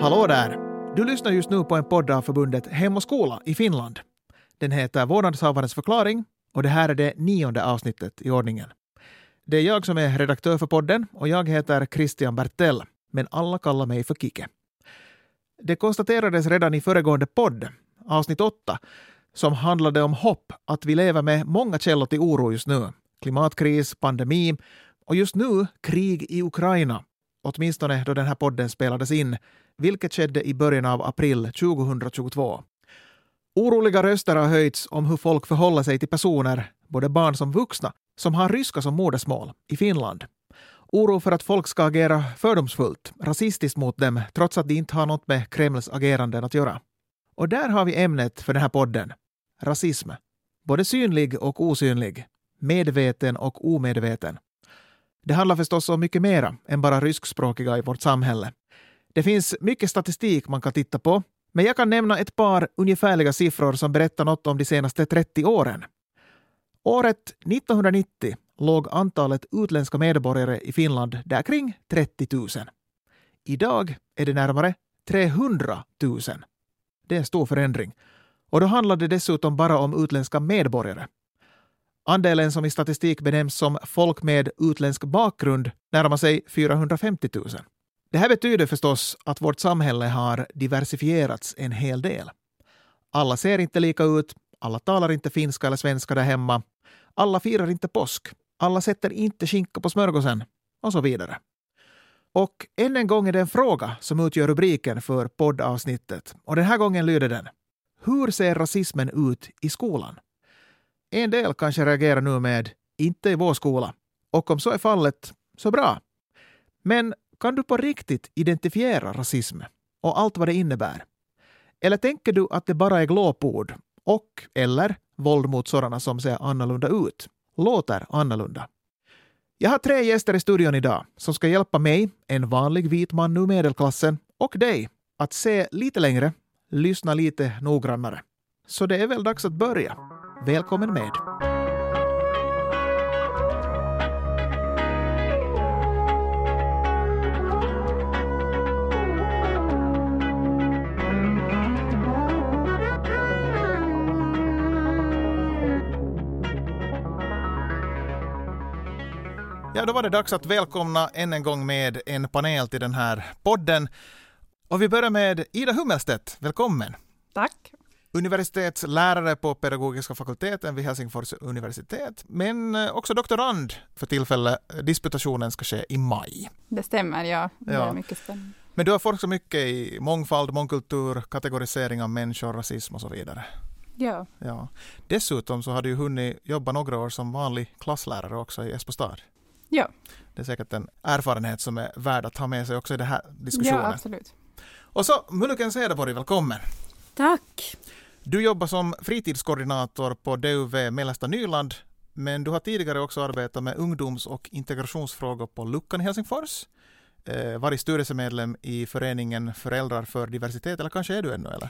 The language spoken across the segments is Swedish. Hallå där! Du lyssnar just nu på en podd av förbundet Hem och skola i Finland. Den heter Vårdnadshavarens förklaring och det här är det 9:e avsnittet i ordningen. Det är jag som är redaktör för podden och jag heter Christian Bertell, men alla kallar mig för Kike. Det konstaterades redan i föregående podd, avsnitt 8, som handlade om hopp, att vi lever med många källor till oro just nu. Klimatkris, pandemi och just nu krig i Ukraina, åtminstone då den här podden spelades in, vilket skedde i början av april 2022. Oroliga röster har höjts om hur folk förhåller sig till personer, både barn som vuxna, som har ryska som modersmål i Finland. Oro för att folk ska agera fördomsfullt, rasistiskt mot dem, trots att det inte har något med Kremls ageranden att göra. Och där har vi ämnet för den här podden. Rasism. Både synlig och osynlig. Medveten och omedveten. Det handlar förstås om mycket mera än bara ryskspråkiga i vårt samhälle. Det finns mycket statistik man kan titta på, men jag kan nämna ett par ungefärliga siffror som berättar något om de senaste 30 åren. Året 1990 låg antalet utländska medborgare i Finland där kring 30 000. Idag är det närmare 300 000. Det är en stor förändring. Och då handlade det dessutom bara om utländska medborgare. Andelen som i statistik benämns som folk med utländsk bakgrund närmar sig 450 000. Det här betyder förstås att vårt samhälle har diversifierats en hel del. Alla ser inte lika ut, alla talar inte finska eller svenska där hemma, alla firar inte påsk, alla sätter inte skinka på smörgåsen och så vidare. Och än en gång är det en fråga som utgör rubriken för poddavsnittet och den här gången lyder den: hur ser rasismen ut i skolan? En del kanske reagerar nu med "inte i vår skola" och om så är fallet, så bra. Men kan du på riktigt identifiera rasism och allt vad det innebär? Eller tänker du att det bara är glåpord och eller våld mot sådana som ser annorlunda ut, låter annorlunda? Jag har 3 gäster i studion idag som ska hjälpa mig, en vanlig vit man ur medelklassen, och dig att se lite längre, lyssna lite noggrannare. Så det är väl dags att börja. Välkommen med! Ja, då var det dags att välkomna än en gång med en panel till den här podden. Och vi börjar med Ida Hummelstedt. Välkommen! Tack! Universitetslärare på pedagogiska fakulteten vid Helsingfors universitet, men också doktorand för tillfället. Disputationen ska ske i maj. Det stämmer, ja. Det är mycket spännande. Men du har forskat mycket i mångfald, mångkultur, kategorisering av människor, rasism och så vidare. Ja. Ja. Dessutom så har du ju hunnit jobba några år som vanlig klasslärare också i Espostad. Ja. Det är säkert en erfarenhet som är värd att ta med sig också i den här diskussionen. Ja, absolut. Och så Muluken Cederborg, välkommen! Tack! Du jobbar som fritidskoordinator på DUV Mellasta Nyland, men du har tidigare också arbetat med ungdoms- och integrationsfrågor på Luckan Helsingfors. Varit styrelsemedlem i föreningen Föräldrar för diversitet, eller kanske är du ännu? Eller?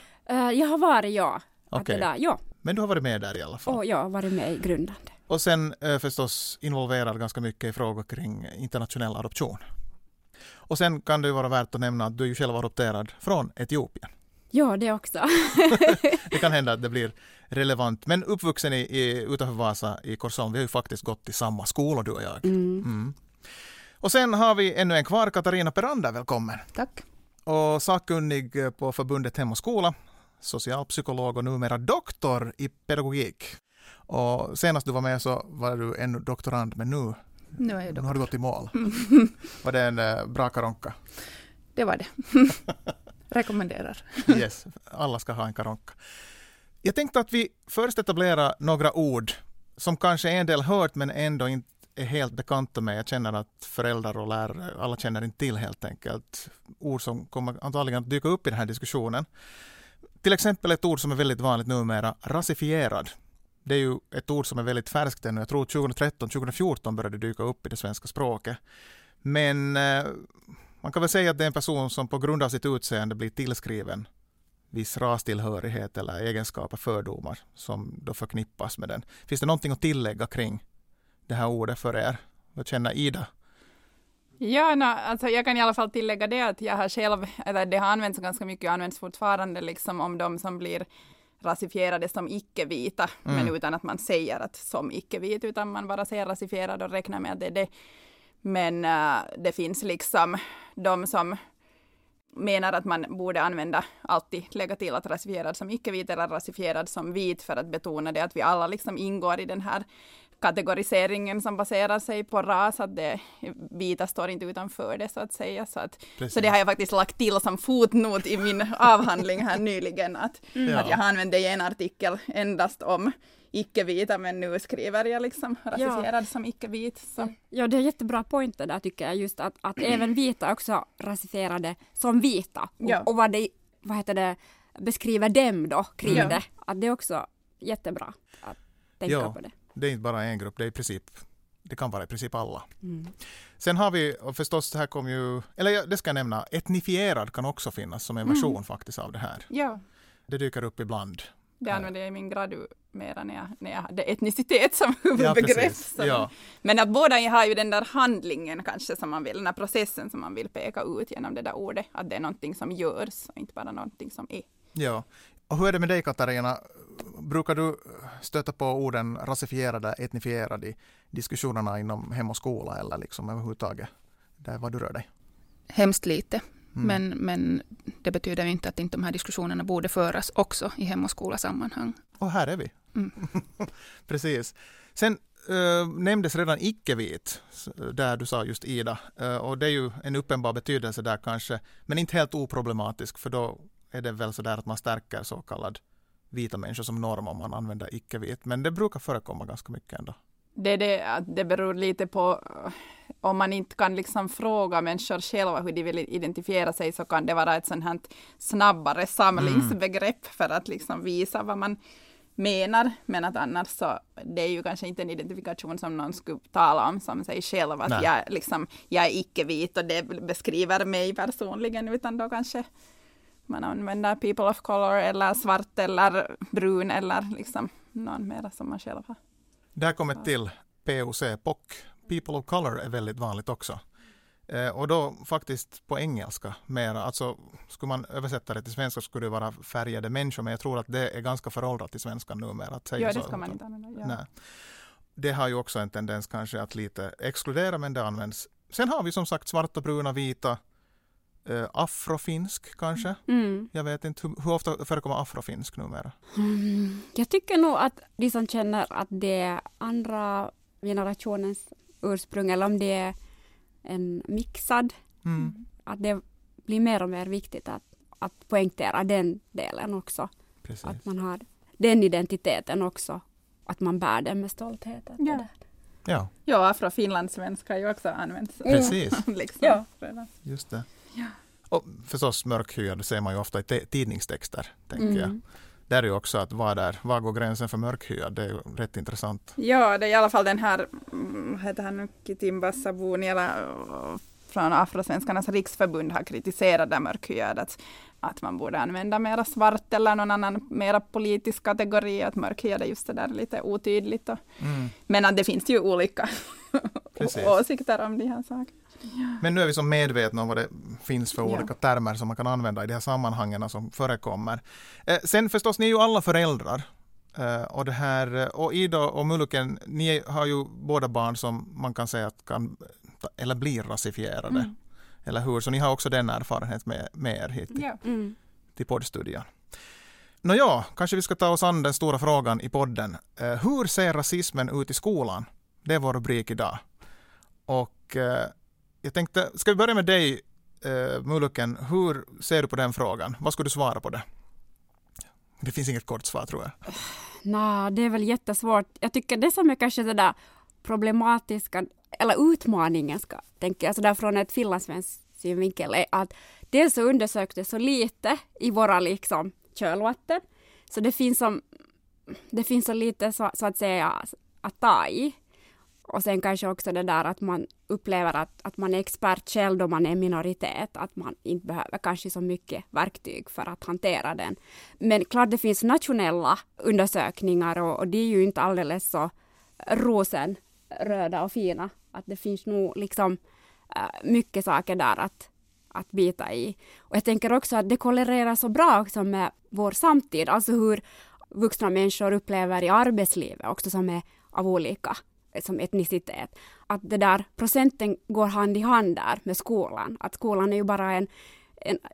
Jag har varit, ja. Okej. Ja. Men du har varit med där i alla fall? Ja, jag har varit med i grundande. Och sen förstås involverad ganska mycket i frågor kring internationell adoption. Och sen kan det vara värt att nämna att du är ju själv adopterad från Etiopien. Ja, det också. Det kan hända att det blir relevant. Men uppvuxen utanför Vasa i Korsholm, vi har ju faktiskt gått i samma skola, du och jag. Mm. Och sen har vi ännu en kvar, Katarina Peranda, välkommen. Tack. Och sakkunnig på förbundet Hem och skola, socialpsykolog och numera doktor i pedagogik. Och senast du var med så var du ännu doktorand, men nu är jag doktor. Nu har du gått i mål. Var det en bra karonka? Det var det. Rekommenderar. Yes, alla ska ha en karonka. Jag tänkte att vi först etablerar några ord som kanske en del hört men ändå inte är helt bekanta med. Jag känner att föräldrar och lärare, alla känner inte till helt enkelt. Ord som kommer antagligen att dyka upp i den här diskussionen. Till exempel ett ord som är väldigt vanligt numera, rasifierad. Det är ju ett ord som är väldigt färskt ännu. Jag tror 2013-2014 började dyka upp i det svenska språket. Men man kan väl säga att det är en person som på grund av sitt utseende blir tillskriven viss rastillhörighet eller egenskaper, fördomar som då förknippas med den. Finns det någonting att tillägga kring det här ordet för er? Vad känner Ida? Ja, alltså jag kan i alla fall tillägga det att jag har själv, eller det har använts ganska mycket och används fortfarande liksom om de som blir rasifierade som icke-vita, men utan att man säger att som icke-vit, utan man bara säger rasifierad och räknar med att det är det. Men det finns liksom de som menar att man borde använda alltid lägga till att rasifierad som icke-vit eller rasifierad som vit för att betona det att vi alla liksom ingår i den här kategoriseringen som baserar sig på ras, att det vita står inte utanför det så att säga. Så det har jag faktiskt lagt till som fotnot i min avhandling här nyligen, att jag använde i en artikel endast om icke-vita, men nu skriver jag liksom rasifierad som icke-vit. Så. Ja, det är jättebra pointer där tycker jag, just att även vita också rasifierade som vita. Och vad beskriver dem då kring det. Att det är också jättebra att tänka på det. Det är inte bara en grupp, det kan vara i princip alla. Mm. Sen har vi, och förstås det här kommer ju, eller det ska jag nämna, etnifierad kan också finnas som en version faktiskt av det här. Ja. Det dyker upp ibland. Det använder jag i min grad mera när jag hade etnicitet som huvudbegrepp. Ja. Men att båda har ju den där handlingen kanske som man vill, den här processen som man vill peka ut genom det där ordet, att det är någonting som görs och inte bara någonting som är. Ja, och hur är det med dig Katarina? Brukar du stöta på orden rasifierade, etnifierade i diskussionerna inom hem och skola eller liksom överhuvudtaget? Där var du rör dig? Hemskt lite. Mm. Men det betyder inte att inte de här diskussionerna borde föras också i hem- och skolasammanhang. Och här är vi. Mm. Precis. Sen nämndes redan icke-vit, där du sa just Ida. Och det är ju en uppenbar betydelse där kanske, men inte helt oproblematisk. För då är det väl så där att man stärker så kallad vita människor som norm om man använder icke-vit. Men det brukar förekomma ganska mycket ändå. Det beror lite på om man inte kan liksom fråga människor själva hur de vill identifiera sig, så kan det vara ett sånt här snabbare samlingsbegrepp för att liksom visa vad man menar. Men att annars så det är ju kanske inte en identifikation som någon skulle tala om som sig själv att jag är icke-vit och det beskriver mig personligen, utan då kanske man använder people of color eller svart eller brun eller liksom någon mer som man själv har. Där kommer till POC, people of color är väldigt vanligt också. Och då faktiskt på engelska mer. Alltså skulle man översätta det till svenska skulle det vara färgade människor, men jag tror att det är ganska föråldrat i svenska numera. Att säga det ska man inte använda. Ja. Nej. Det har ju också en tendens kanske att lite exkludera, men det används. Sen har vi som sagt svarta, bruna, vita, afrofinsk kanske. Mm. Jag vet inte, hur ofta förekommer afrofinsk numera? Jag tycker nog att de som känner att det är andra generationens ursprung, eller om det är en mixad, att det blir mer och mer viktigt att poängtera den delen också. Precis. Att man har den identiteten också, att man bär den med stolthet. Ja, afrofinlandssvenska ju också används. Precis. liksom. Ja, just det. Ja. Och förstås mörkhyad ser man ju ofta i tidningstexter, tänker jag. Där är ju också att var går gränsen för mörkhyad? Det är ju rätt intressant. Ja, det är i alla fall den här, heter han nu Kitimbwa Sabuni från Afrosvenskarnas riksförbund har kritiserat det mörkhyad, att man borde använda mera svart eller någon annan mera politisk kategori, att mörkhyad är just det där lite otydligt. Men att det finns ju olika åsikter om de här sakerna. Ja. Men nu är vi så medvetna om vad det finns för olika termer som man kan använda i de här sammanhangen som förekommer. Sen förstås, ni är ju alla föräldrar. Och det här, och Ida och Muluken, ni har ju båda barn som man kan säga att eller blir rasifierade. Eller hur? Så ni har också den erfarenhet med er hit till poddstudion. Nåja, kanske vi ska ta oss an den stora frågan i podden. Hur ser rasismen ut i skolan? Det är vår rubrik idag. Och jag tänkte, ska vi börja med dig, Muluken? Hur ser du på den frågan? Vad skulle du svara på det? Det finns inget kort svar, tror jag. Nej, det är väl jättesvårt. Jag tycker det som är kanske det där problematiska, eller utmaningen ska tänka, alltså där från ett finlandssvensk synvinkel, är att dels så undersöktes så lite i våra liksom kölvatten, så det finns så lite så att säga att ta i. Och sen kanske också det där att man upplever att man är expert själv då man är minoritet. Att man inte behöver kanske så mycket verktyg för att hantera den. Men klart det finns nationella undersökningar och det är ju inte alldeles så rosenröda och fina. Att det finns nog liksom mycket saker där att bita i. Och jag tänker också att det korrelerar så bra också med vår samtid, alltså hur vuxna människor upplever i arbetslivet också, som är av olika som etnicitet. Att det där procenten går hand i hand där med skolan. Att skolan är ju bara en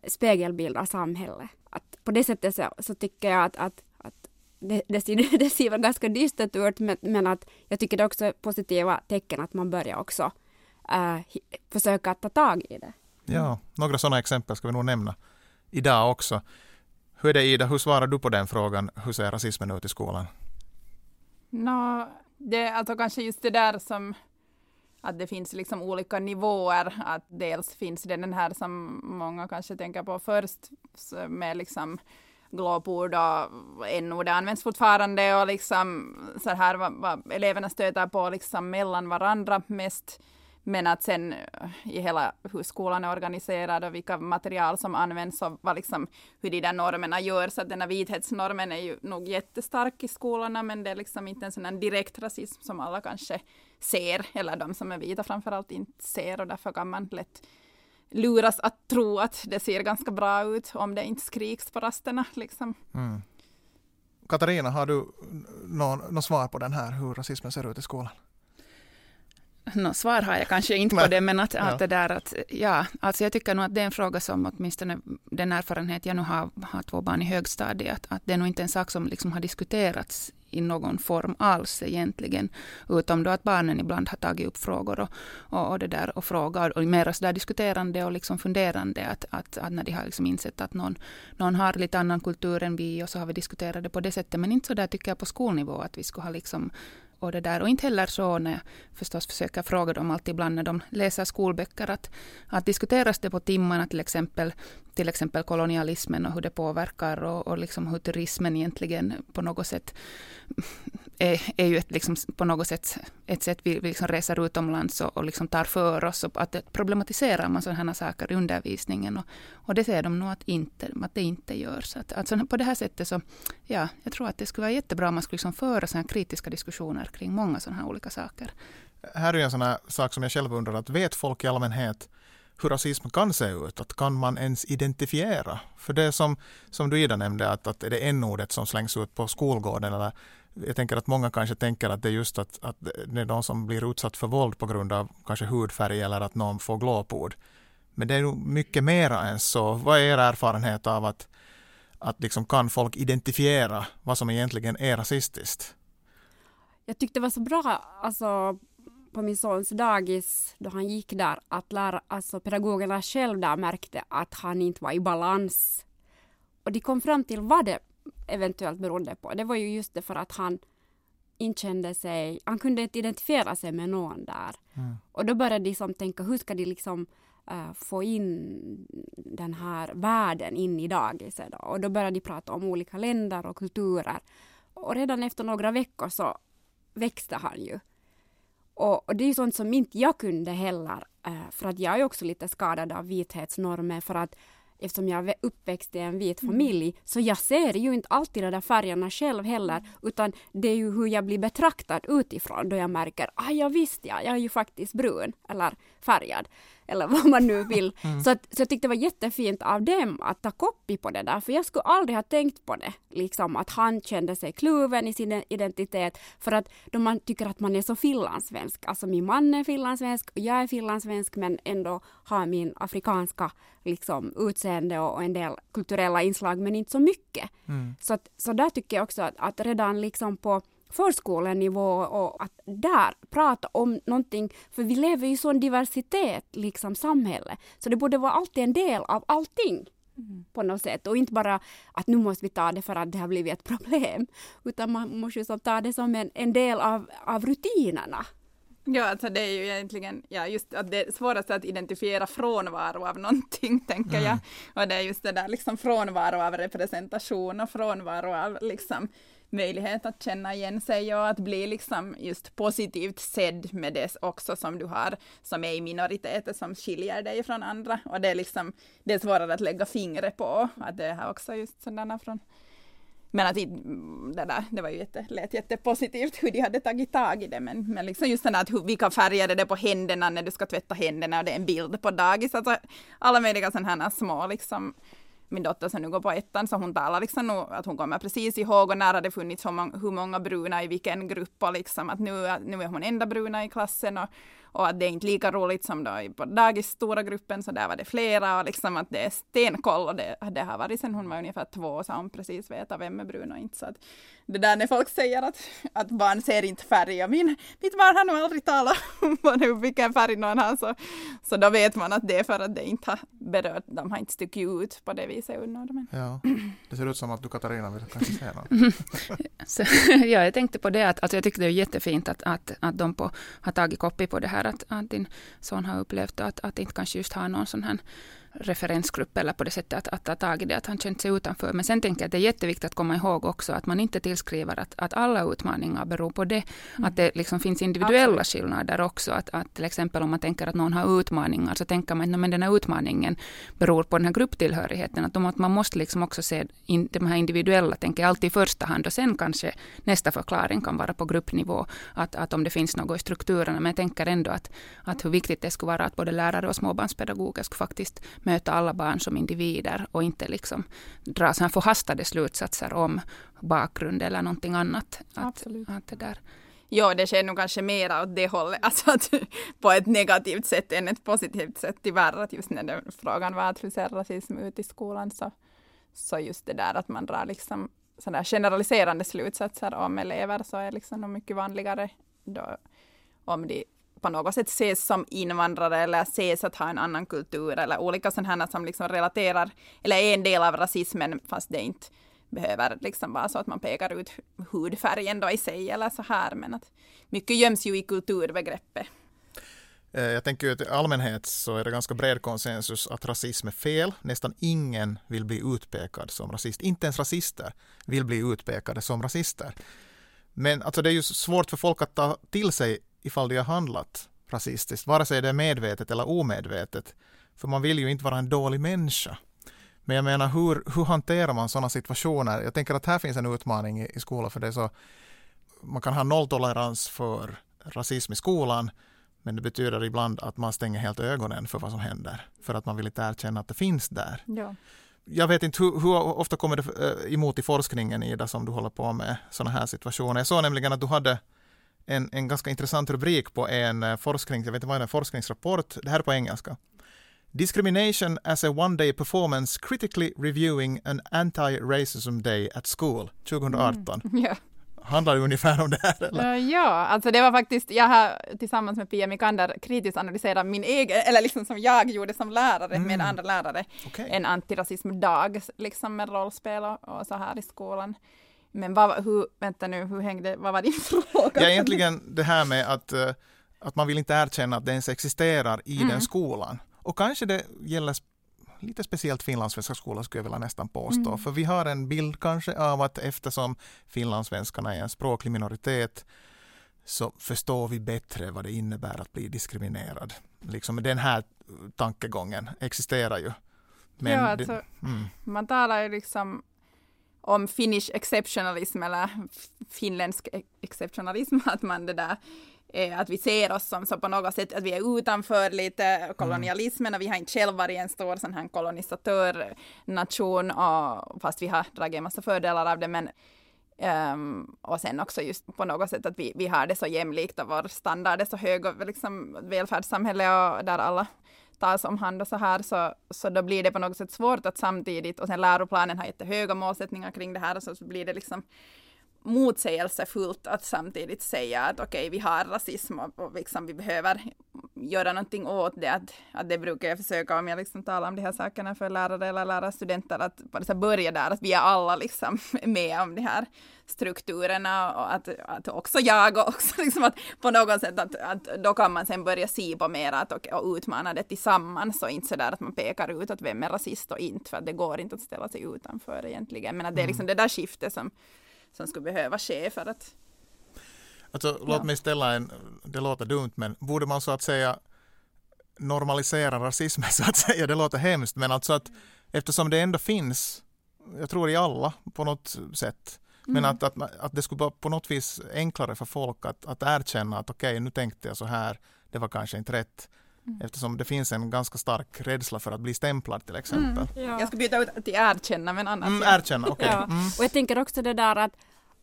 spegelbild av samhället. Att på det sättet så tycker jag att det ser väl ganska dystert ut, men att jag tycker det också är positiva tecken att man börjar också försöka ta tag i det. Ja, några sådana exempel ska vi nog nämna idag också. Hur är det, Ida? Hur svarar du på den frågan? Hur ser rasismen ut i skolan? Det alltså kanske just det där som att det finns liksom olika nivåer, att dels finns den här som många kanske tänker på först med liksom glåpord och n-ord används fortfarande och liksom så här vad eleverna stöter på liksom mellan varandra mest, men att sen i hela hur skolan är organiserad och vilka material som används och vad liksom hur de där normerna gör, så att den här vithetsnormen är ju nog jättestark i skolorna, men det är liksom inte en sån här direkt rasism som alla kanske ser, eller de som är vita framförallt inte ser, och därför kan man lätt luras att tro att det ser ganska bra ut om det inte skriks på rasterna liksom. Mm. Katarina, har du någon svar på den här, hur rasismen ser ut i skolan? Svar har jag kanske inte på det, men att det där att, ja, alltså jag tycker nog att det är en fråga som åtminstone den erfarenhet jag nu har 2 barn i högstadiet, att det är nog inte en sak som liksom har diskuterats i någon form alls egentligen, utom då att barnen ibland har tagit upp frågor och det där och frågar och mer så där diskuterande och liksom funderande att när de har liksom insett att någon har lite annan kultur än vi, och så har vi diskuterat det på det sättet, men inte så där tycker jag på skolnivå att vi skulle ha liksom och det där. Och inte heller så när jag förstås försöker fråga dem alltid ibland när de läser skolböcker att diskuteras det på timmarna till exempel kolonialismen och hur det påverkar och liksom hur turismen egentligen på något sätt är ju ett, liksom, på något sätt ett sätt vi liksom reser utomlands och liksom tar för oss, och att det problematiserar man sådana här saker i undervisningen och det ser de nog att det inte görs. Att på det här sättet så ja, jag tror att det skulle vara jättebra om man skulle liksom föra sådana kritiska diskussioner kring många sådana här olika saker. Här är en sån här sak som jag själv undrar, att vet folk i allmänhet hur rasism kan se ut, att kan man ens identifiera? För det som du Ida nämnde, att är det n-ordet som slängs ut på skolgården, eller jag tänker att många kanske tänker att det är just att det är de som blir utsatt för våld på grund av kanske hudfärg eller att någon får glåpord. Men det är nog mycket mera än så. Vad är er erfarenhet av att liksom kan folk identifiera vad som egentligen är rasistiskt? Jag tyckte det var så bra, alltså på min sons dagis då han gick där, att pedagogerna själv där märkte att han inte var i balans. Och de kom fram till vad det eventuellt berodde på. Det var ju just det, för att han inte kände sig, han kunde inte identifiera sig med någon där. Mm. Och då började de som tänka, hur ska de liksom få in den här världen in i dagis då? Och då började de prata om olika länder och kulturer. Och redan efter några veckor så växte han ju. Och det är ju sånt som inte jag kunde heller, för att jag är också lite skadad av vithetsnormer, för att eftersom jag är uppväxt i en vit familj så jag ser ju inte alltid de där färgerna själv heller, utan det är ju hur jag blir betraktad utifrån då jag märker, jag visste jag är ju faktiskt brun eller färgad eller vad man nu vill. Mm. Så jag tyckte det var jättefint av dem att ta kopi på det där, för jag skulle aldrig ha tänkt på det, liksom att han kände sig kluven i sin identitet, för att då man tycker att man är så finlandssvensk, alltså min man är finlandssvensk och jag är finlandssvensk, men ändå har min afrikanska liksom utseende och en del kulturella inslag, men inte så mycket. Mm. Så där tycker jag också att redan liksom på förskolenivå, och att där prata om någonting, för vi lever ju sån diversitet liksom samhälle, så det borde vara alltid en del av allting på något sätt, och inte bara att nu måste vi ta det för att det har blivit ett problem, utan man måste ju ta det som en del av rutinerna. Ja, alltså det är ju egentligen just att det är svårast att identifiera frånvaro av någonting, tänker jag, och det är just det där liksom frånvaro av representation och frånvaro av liksom möjlighet att känna igen sig och att bli liksom just positivt sedd med det också som du har, som är i minoriteter som skiljer dig från andra, och det är liksom det är svårare att lägga fingret på, att det här också just sådana från Men att det var ju jättepositivt hur de hade tagit tag i det. Men liksom just den där att vilka färger det är på händerna när du ska tvätta händerna och det är en bild på dagis. Alltså, alla möjliga sådana här små liksom. Min dotter som nu går på ettan så hon talar liksom nu att hon kommer precis ihåg och när hade funnits hur många bruna i vilken grupp och liksom att nu är hon enda bruna i klassen och att det är inte lika roligt som då på dagis stora gruppen så där var det flera och liksom att det är stenkoll och det har varit sen hon var ungefär 2 så hon precis vet vem är brun och inte så att det där när folk säger att barn ser inte färg och mitt barn har nog aldrig talat om vilken färg någon har så då vet man att det är för att det inte har berört, de har inte stuckit ut på det viset. Ja, det ser ut som att du Katarina vill kanske säga något. Så, ja, jag tänkte på det att alltså jag tycker det är jättefint att de har tagit kopi på det här att din son har upplevt att inte kanske just ha någon sån här referensgrupp eller på det sättet att ta tag i det, att han känt sig utanför. Men sen tänker jag att det är jätteviktigt att komma ihåg också att man inte tillskriver att alla utmaningar beror på det. Mm. Att det liksom finns individuella skillnader också. Att till exempel om man tänker att någon har utmaningar så tänker man att men den här utmaningen beror på den här grupptillhörigheten. Att man måste liksom också se de här individuella tänker jag alltid i första hand och sen kanske nästa förklaring kan vara på gruppnivå. Att om det finns något i strukturerna. Men jag tänker ändå att hur viktigt det skulle vara att både lärare och småbarnspedagoger skulle faktiskt möta alla barn som individer och inte liksom dra sådana förhastade slutsatser om bakgrund eller någonting annat. Att det där. Ja, det sker nog kanske mer åt det hållet, alltså att, på ett negativt sätt än ett positivt sätt tyvärr. Att just när den frågan var att hur ser rasism ut i skolan så just det där att man drar liksom sådana generaliserande slutsatser om elever så är liksom mycket vanligare då, om de på något sätt ses som invandrare eller ses att ha en annan kultur eller olika sådana som liksom relaterar eller är en del av rasismen fast det inte behöver liksom vara så att man pekar ut hudfärgen då i sig eller så här men att mycket göms ju i kulturbegreppet. Jag tänker att i allmänhet så är det ganska bred konsensus att rasism är fel. Nästan ingen vill bli utpekad som rasist. Inte ens rasister vill bli utpekade som rasister. Men alltså, det är ju svårt för folk att ta till sig ifall de har handlat rasistiskt, vare sig det är medvetet eller omedvetet. För man vill ju inte vara en dålig människa. Men jag menar, hur hanterar man sådana situationer? Jag tänker att här finns en utmaning i skolan för det. Så man kan ha nolltolerans för rasism i skolan, men det betyder ibland att man stänger helt ögonen för vad som händer. För att man vill inte erkänna att det finns där. Ja. Jag vet inte hur ofta kommer det emot i forskningen, Ida, som du håller på med sådana här situationer. Jag såg nämligen att du hade en ganska intressant rubrik på en forskning, jag vet inte vad en forskningsrapport, det här är på engelska. Discrimination as a one-day performance critically reviewing an anti-racism day at school 2018. Yeah. Handlar det ungefär om det här? Eller? Ja, alltså det var faktiskt, jag har tillsammans med Pia Mikander kritiskt analyserat min egen, eller liksom som jag gjorde som lärare med andra lärare. Okay. En antirasismdag liksom med rollspel och så här i skolan. Men hur hängde, vad var din fråga? Ja, egentligen det här med att man vill inte erkänna att det ens existerar i den skolan. Och kanske det gäller lite speciellt finlandssvenska skolan skulle jag vilja nästan påstå. För vi har en bild kanske av att eftersom finlandssvenskarna är en språklig minoritet så förstår vi bättre vad det innebär att bli diskriminerad. Liksom den här tankegången existerar ju. Men ja, alltså, man talar ju liksom om finnish exceptionalism eller finländsk exceptionalism, att man det där att vi ser oss som så på något sätt att vi är utanför lite kolonialismen och vi har inte själv varit en stor sån här kolonisatörnation och, fast vi har dragit en massa fördelar av det men och sen också just på något sätt att vi har det så jämlikt och vår standard är så hög och liksom välfärdssamhälle och där alla tas om hand och så här så då blir det på något sätt svårt att samtidigt och sen läroplanen har jättehöga målsättningar kring det här och så blir det liksom motsägelsefullt att samtidigt säga att okej, vi har rasism och liksom vi behöver göra någonting åt det. Att det brukar jag försöka om jag liksom talar om de här sakerna för lärare eller lärarstudenter att bara börja där att vi är alla liksom med om de här strukturerna och att också jag och också liksom att på något sätt att då kan man sen börja se på mer och utmana det tillsammans och inte så där att man pekar ut att vem är rasist och inte för att det går inte att ställa sig utanför egentligen. Men att det är liksom det där skiftet som skulle behöva ske för att... Alltså, låt mig ställa det låter dumt, men borde man så att säga normalisera rasismen så att säga, det låter hemskt, men alltså att eftersom det ändå finns jag tror i alla på något sätt. Men att det skulle vara på något vis enklare för folk att erkänna att okej, nu tänkte jag så här, det var kanske inte rätt. Eftersom det finns en ganska stark rädsla för att bli stämplad till exempel. Ja. Jag ska byta ut till erkänna men annars. Erkänna, okej. Okay. Ja. Och jag tänker också det där att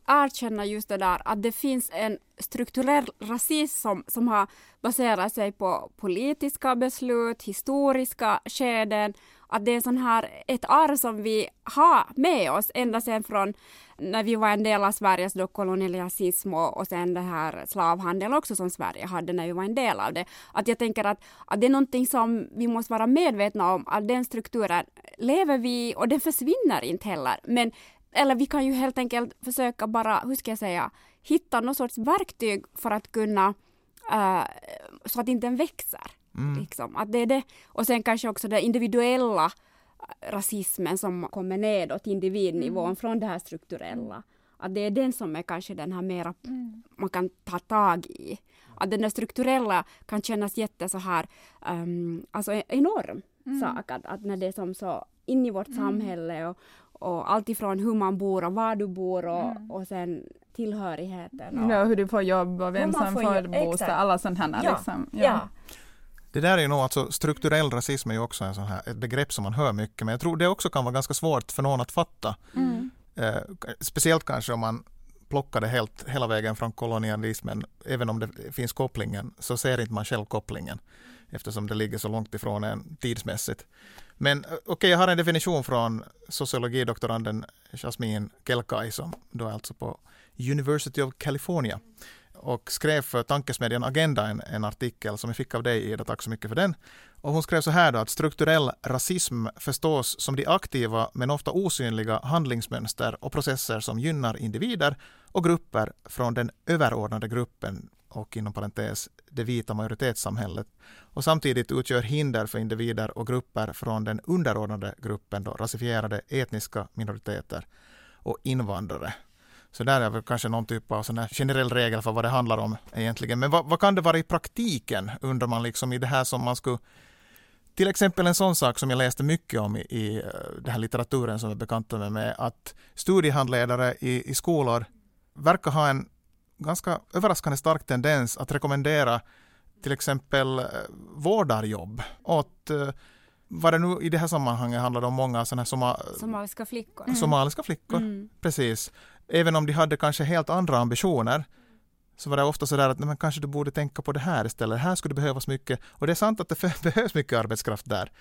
erkänna just det där att det finns en strukturell rasism som har baserat sig på politiska beslut, historiska skeden, att det är sån här ett arv som vi har med oss ända sedan från när vi var en del av Sveriges kolonialism och sen det här slavhandeln också som Sverige hade när vi var en del av det. Att jag tänker att det är någonting som vi måste vara medvetna om, att den strukturen lever vi och den försvinner inte heller. Eller vi kan ju helt enkelt försöka bara, hur ska jag säga, hitta någon sorts verktyg för att kunna, så att inte den växer. Liksom. Att det är det. Och sen kanske också den individuella rasismen som kommer nedåt individnivån från det här strukturella. Att det är den som är kanske den här mera man kan ta tag i. Att den strukturella kan kännas jätte så här, alltså enorm sak. Att när det är som så in i vårt samhälle och allt ifrån hur man bor och var du bor och sen tillhörigheten. Och hur du får jobb och vem som får bostad, alla sånt här. Ja. Liksom. Ja. Ja. Det där är ju nog, alltså, strukturell rasism är ju också en sån här, ett begrepp som man hör mycket. Men jag tror det också kan vara ganska svårt för någon att fatta. Speciellt kanske om man plockar det hela vägen från kolonialismen. Även om det finns kopplingen så ser inte man själv kopplingen. Eftersom det ligger så långt ifrån en tidsmässigt. Men okej, jag har en definition från sociologidoktoranden Jasmin Kelkai som då är alltså på University of California och skrev för tankesmedjan Agenda en artikel som jag fick av dig, Ida, tack så mycket för den. Och hon skrev så här då, att strukturell rasism förstås som de aktiva men ofta osynliga handlingsmönster och processer som gynnar individer och grupper från den överordnade gruppen och inom parentes det vita majoritetssamhället och samtidigt utgör hinder för individer och grupper från den underordnade gruppen då rasifierade etniska minoriteter och invandrare. Så där är väl kanske någon typ av sån här generell regel för vad det handlar om egentligen. Men vad kan det vara i praktiken, undrar man liksom, i det här som man skulle... Till exempel en sån sak som jag läste mycket om i den här litteraturen som jag är bekant med, att studiehandledare i skolor verkar ha en ganska överraskande stark tendens att rekommendera till exempel vårdarjobb åt... Vad det nu i det här sammanhanget handlade om många sådana här somaliska flickor. Somaliska flickor, precis. Även om de hade kanske helt andra ambitioner så var det ofta sådär att man kanske du borde tänka på det här istället. Här skulle det behövas mycket. Och det är sant att det behövs mycket arbetskraft där.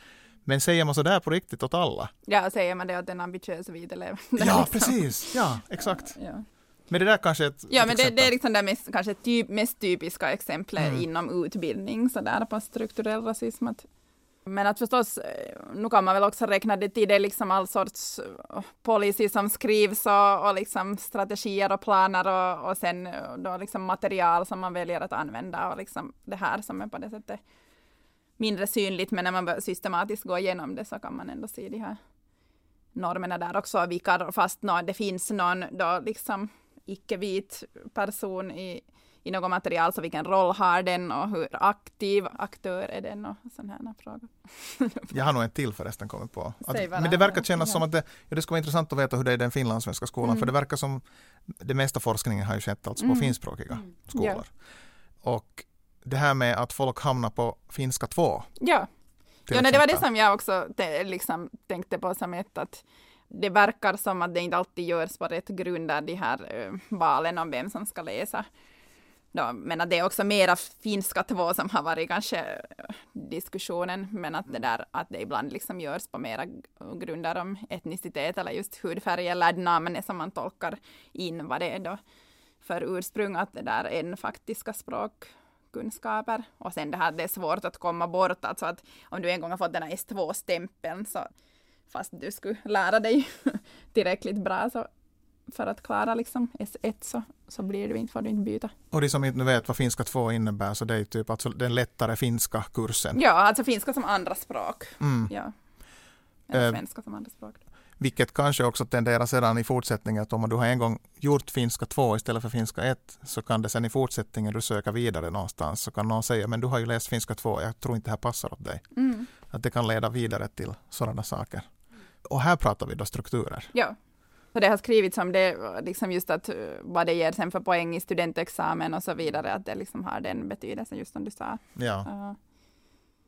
Men säger man sådär på riktigt åt alla? Ja, säger man det åt en ambitiös videlev. Ja, precis. Ja, exakt. Ja. Men det där kanske men det är liksom det mest typiska exemplet inom utbildning så där på strukturell rasism. Men att förstås, nu kan man väl också räkna det till, det är liksom all sorts policy som skrivs och liksom strategier och planer och sen då liksom material som man väljer att använda och liksom det här som är på det sättet mindre synligt, men när man systematiskt går igenom det så kan man ändå se de här normerna där också, vilka fast det finns någon då liksom icke-vit person i något material, så vilken roll har den och hur aktiv aktör är den och sådana här frågor. Jag har nog en till förresten kommit på. Men det verkar kännas som att det ska vara intressant att veta hur det är i den finlandssvenska skolan, för det verkar som det mesta forskningen har ju skett alltså på finskspråkiga skolor. Ja. Och det här med att folk hamnar på finska 2. Ja, det var det som jag också liksom tänkte på som ett att det verkar som att det inte alltid görs på rätt grund av de här valen om vem som ska läsa. Men att det är också mera finska 2 som har varit kanske diskussionen, men att det ibland liksom görs på mera grunder om etnicitet eller just hudfärg eller namn som man tolkar in vad det är då för ursprung, att det där är faktiska språkkunskaper. Och sen det här, det är svårt att komma bort, alltså att om du en gång har fått den här S2-stämpeln så fast du skulle lära dig tillräckligt bra så för att klara liksom S1 så blir det inte, för du inte byta. Och de som inte vet vad finska 2 innebär, så det är typ alltså den lättare finska kursen. Ja, alltså finska som andra språk. Ja. Eller svenska som andra språk. Vilket kanske också tenderar sedan i fortsättningen att om du har en gång gjort finska 2 istället för finska 1, så kan det sen i fortsättningen du söker vidare någonstans, så kan någon säga, men du har ju läst finska 2, jag tror inte det här passar åt dig. Att det kan leda vidare till sådana saker. Och här pratar vi då strukturer. Ja. Så det har skrivits om det, liksom just att vad det ger sen för poäng i studentexamen och så vidare, att det liksom har den betydelsen just som du sa. Ja.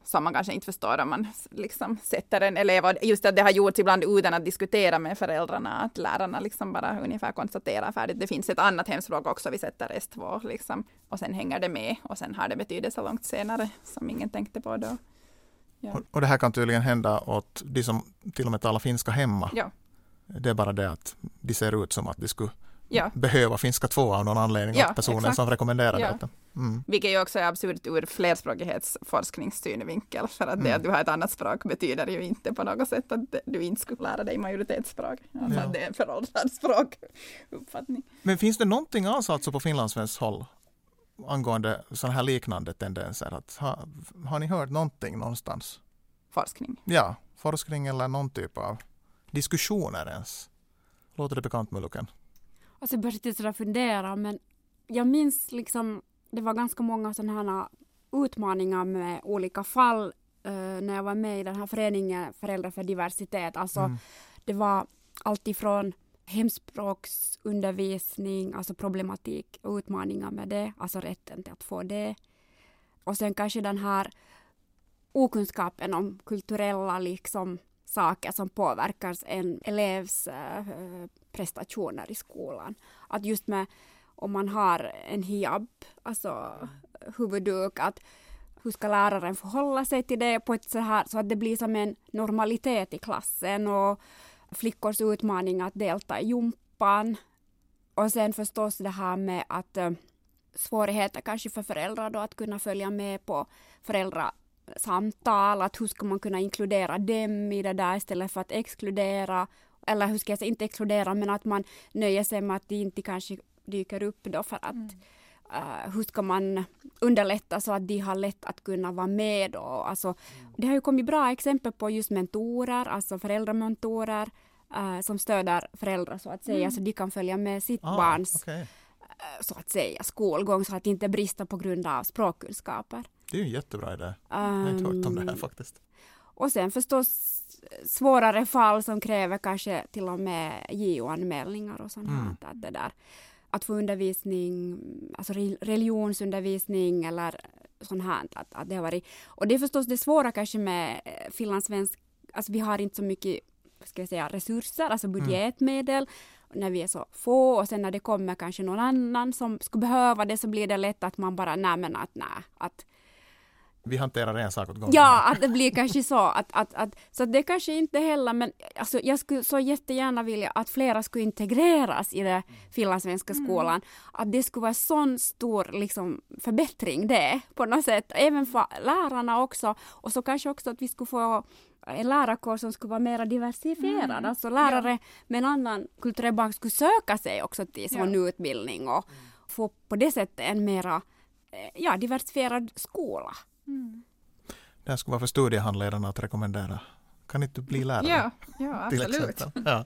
Som man kanske inte förstår om man liksom sätter en elev, just att det har gjorts ibland utan att diskutera med föräldrarna, att lärarna liksom bara ungefär konstaterar färdigt. Det finns ett annat hemspråk också, vi sätter S2 liksom, och sen hänger det med och sen har det betydelse långt senare som ingen tänkte på då. Ja. Och det här kan tydligen hända åt de som till och med talar finska hemma. Ja. Det är bara det att de ser ut som att de skulle behöva finska 2 av någon anledning, ja, att personen exakt. Som rekommenderar det. Mm. Vilket ju också är absurt ur flerspråkighetsforskningssynvinkel, för att det att du har ett annat språk betyder ju inte på något sätt att du inte skulle lära dig majoritetsspråk. Alltså det är en föråldrad språkuppfattning. Men finns det någonting alls alltså på finlandssvensk håll angående sådana här liknande tendenser? Att har ni hört någonting någonstans? Forskning? Ja, forskning eller någon typ av diskussioner ens. Låter det bekant, Muluken? Alltså jag började sådär fundera, men jag minns liksom, det var ganska många sådana här utmaningar med olika fall när jag var med i den här föreningen Föräldrar för diversitet. Alltså det var allt ifrån hemspråksundervisning, alltså problematik och utmaningar med det, alltså rätten till att få det. Och sen kanske den här okunskapen om kulturella liksom saker som påverkar en elevs prestationer i skolan. Att just med, om man har en hijab, alltså huvudduk, att hur ska läraren förhålla sig till det på ett så här, så att det blir som en normalitet i klassen, och flickors utmaning att delta i jumpan. Och sen förstås det här med att svårigheter kanske för föräldrar då att kunna följa med på föräldrasamtal, att hur ska man kunna inkludera dem i det där istället för att exkludera, eller hur ska jag säga, inte exkludera, men att man nöjer sig med att det inte kanske dyker upp då, för att hur ska man underlätta så att de har lätt att kunna vara med då. Alltså, det har ju kommit bra exempel på just mentorer, alltså föräldramentorer som stöder föräldrar så att säga, så de kan följa med sitt barns så att säga skolgång, så att det inte brister på grund av språkkunskaper. Det är ju en jättebra idé. Jag har inte hört om det här faktiskt. Och sen förstås svårare fall som kräver kanske till och med JO-anmälningar och sånt här. Att det där, att få undervisning, alltså religionsundervisning eller sånt här. Att det har varit. Och det är förstås det svåra kanske med finlandssvensk, alltså vi har inte så mycket, ska jag säga, resurser, alltså budgetmedel, när vi är så få, och sen när det kommer kanske någon annan som skulle behöva det, så blir det lätt att man bara, vi hanterar en sak åt gången. Ja, att det blir kanske så. Så det kanske inte heller, men alltså, jag skulle så jättegärna vilja att flera skulle integreras i den finlandssvenska skolan. Att det skulle vara en sån stor liksom, förbättring det på något sätt. Även för lärarna också. Och så kanske också att vi skulle få en lärarkår som skulle vara mer diversifierad. Alltså lärare med en annan kulturell bakgrund skulle söka sig också till sån utbildning och få på det sättet en mera diversifierad skola. Det här skulle vara för studiehandledarna att rekommendera. Kan inte bli lärare? Ja, absolut. Ja.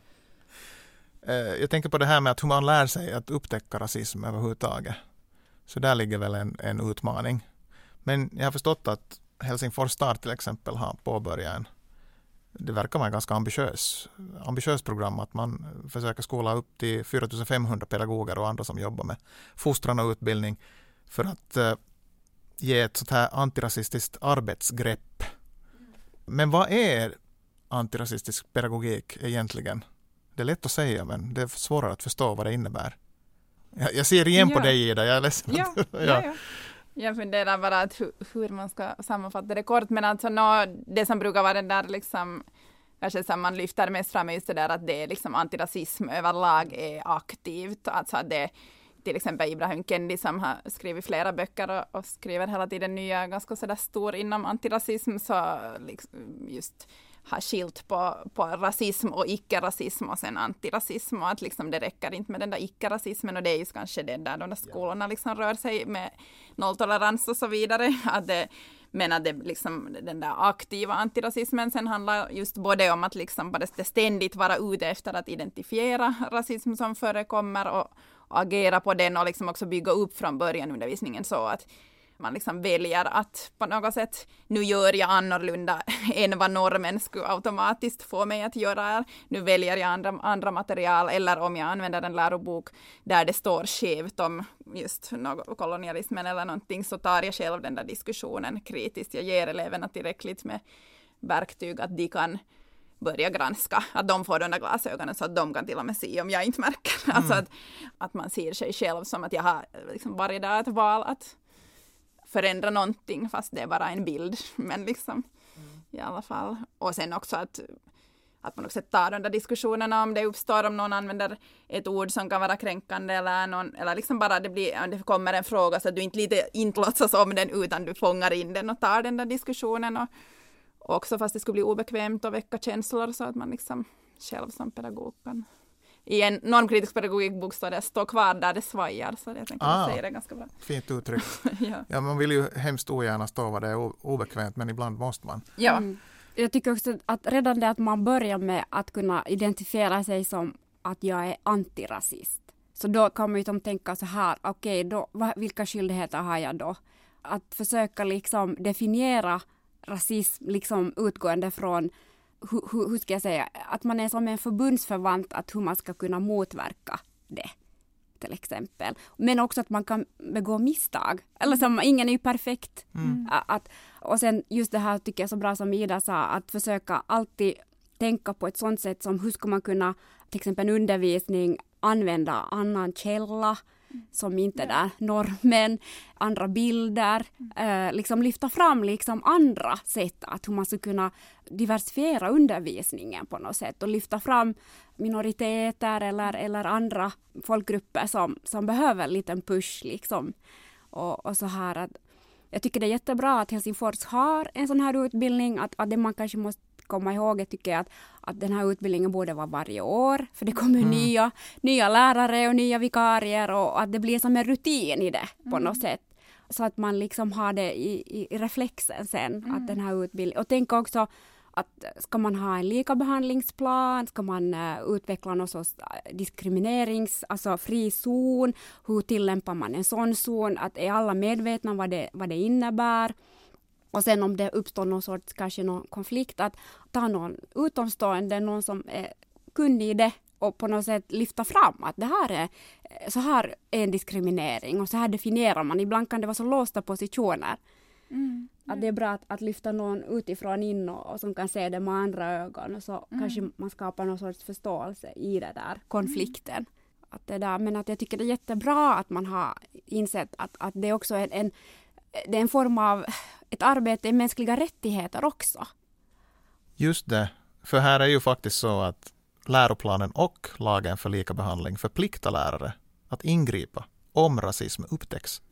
Jag tänker på det här med att hur man lär sig att upptäcka rasism överhuvudtaget. Så där ligger väl en utmaning. Men jag har förstått att Helsingfors stad till exempel har påbörjat det verkar vara ganska ambitiös program, att man försöker skola upp till 4500 pedagoger och andra som jobbar med fostran och utbildning för att ge ett sånt här antirasistiskt arbetsgrepp. Men vad är antirasistisk pedagogik egentligen? Det är lätt att säga, men det är svårare att förstå vad det innebär. Jag ser igen på dig, Ida. Jag är ledsen. Jag funderar bara att hur man ska sammanfatta det kort. Men alltså, det som brukar vara den där liksom, kanske som man lyfter mest fram är just det där att det är liksom antirasism överlag är aktivt. Alltså att det till exempel Ibrahim Kendi som har skrivit flera böcker och skriver hela tiden nya, ganska sådär stor inom antirasism, så liksom just har skilt på rasism och icke-rasism och sen antirasism, och att liksom det räcker inte med den där icke-rasismen, och det är ju kanske den där de där skolorna liksom rör sig med nolltolerans och så vidare, att det, men att det liksom, den där aktiva antirasismen sen handlar just både om att liksom bara ständigt vara ute efter att identifiera rasism som förekommer och agera på den, och liksom också bygga upp från början undervisningen så att man liksom väljer att på något sätt, nu gör jag annorlunda än vad normen skulle automatiskt få mig att göra. Nu väljer jag andra material, eller om jag använder en lärobok där det står skevt om just kolonialismen eller någonting, så tar jag själv den där diskussionen kritiskt. Jag ger eleverna tillräckligt med verktyg att de kan börja granska, att de får de där glasögonen så att de kan till och med se om jag inte märker. Mm. Alltså att man ser sig själv som att jag har liksom varje dag ett val att förändra någonting, fast det är bara en bild, men liksom i alla fall. Och sen också att man också tar de där diskussionerna om det uppstår, om någon använder ett ord som kan vara kränkande eller liksom bara det kommer en fråga så att du inte låtsas om den, utan du fångar in den och tar den där diskussionen. Och också fast det skulle bli obekvämt och väcka känslor, så att man liksom själv som pedagog kan. I en normkritisk pedagogikbok står det stå kvar där det svajar, så jag tänker att säga det ganska bra. Fint uttryck. Ja, man vill ju hemskt ogärna stå vad det är obekvämt, men ibland måste man. Ja. Mm. Jag tycker också att redan det att man börjar med att kunna identifiera sig som att jag är antirasist. Så då kan man ju tänka så här, okej, vilka skyldigheter har jag då? Att försöka liksom definiera rasism liksom utgående från hur ska jag säga, att man är som en förbundsförvant, att hur man ska kunna motverka det till exempel, men också att man kan begå misstag, eller som ingen är ju perfekt. Och sen just det här tycker jag så bra som Ida sa, att försöka alltid tänka på ett sånt sätt som hur ska man kunna till exempel undervisning använda annan källa som inte är där normen, andra bilder, liksom lyfta fram liksom andra sätt att hur man ska kunna diversifiera undervisningen på något sätt och lyfta fram minoriteter eller andra folkgrupper som behöver en liten push liksom. Och så här att jag tycker det är jättebra att Helsingfors har en sån här utbildning, att det man kanske måste komma ihåg, jag tycker att den här utbildningen borde vara varje år, för det kommer nya lärare och nya vikarier, och att det blir som en rutin i det på något sätt, så att man liksom har det i reflexen sen, att den här utbildningen, och tänk också att ska man ha en likabehandlingsplan, ska man utveckla någon sorts alltså frizon, hur tillämpar man en sån zon, att är alla medvetna vad det innebär. Och sen om det uppstår någon sorts kanske någon konflikt, att ta någon utomstående, någon som är kunnig i det och på något sätt lyfta fram att det här är, så här är en diskriminering och så här definierar man. Ibland kan det vara så låsta positioner. Att det är bra att lyfta någon utifrån in och som kan se det med andra ögon, och så kanske man skapar någon sorts förståelse i det där konflikten. Att det där, men att jag tycker det är jättebra att man har insett att det också är en form av ett arbete i mänskliga rättigheter också. Just det, för här är ju faktiskt så att läroplanen och lagen för likabehandling förpliktar lärare att ingripa om rasism upptäcks.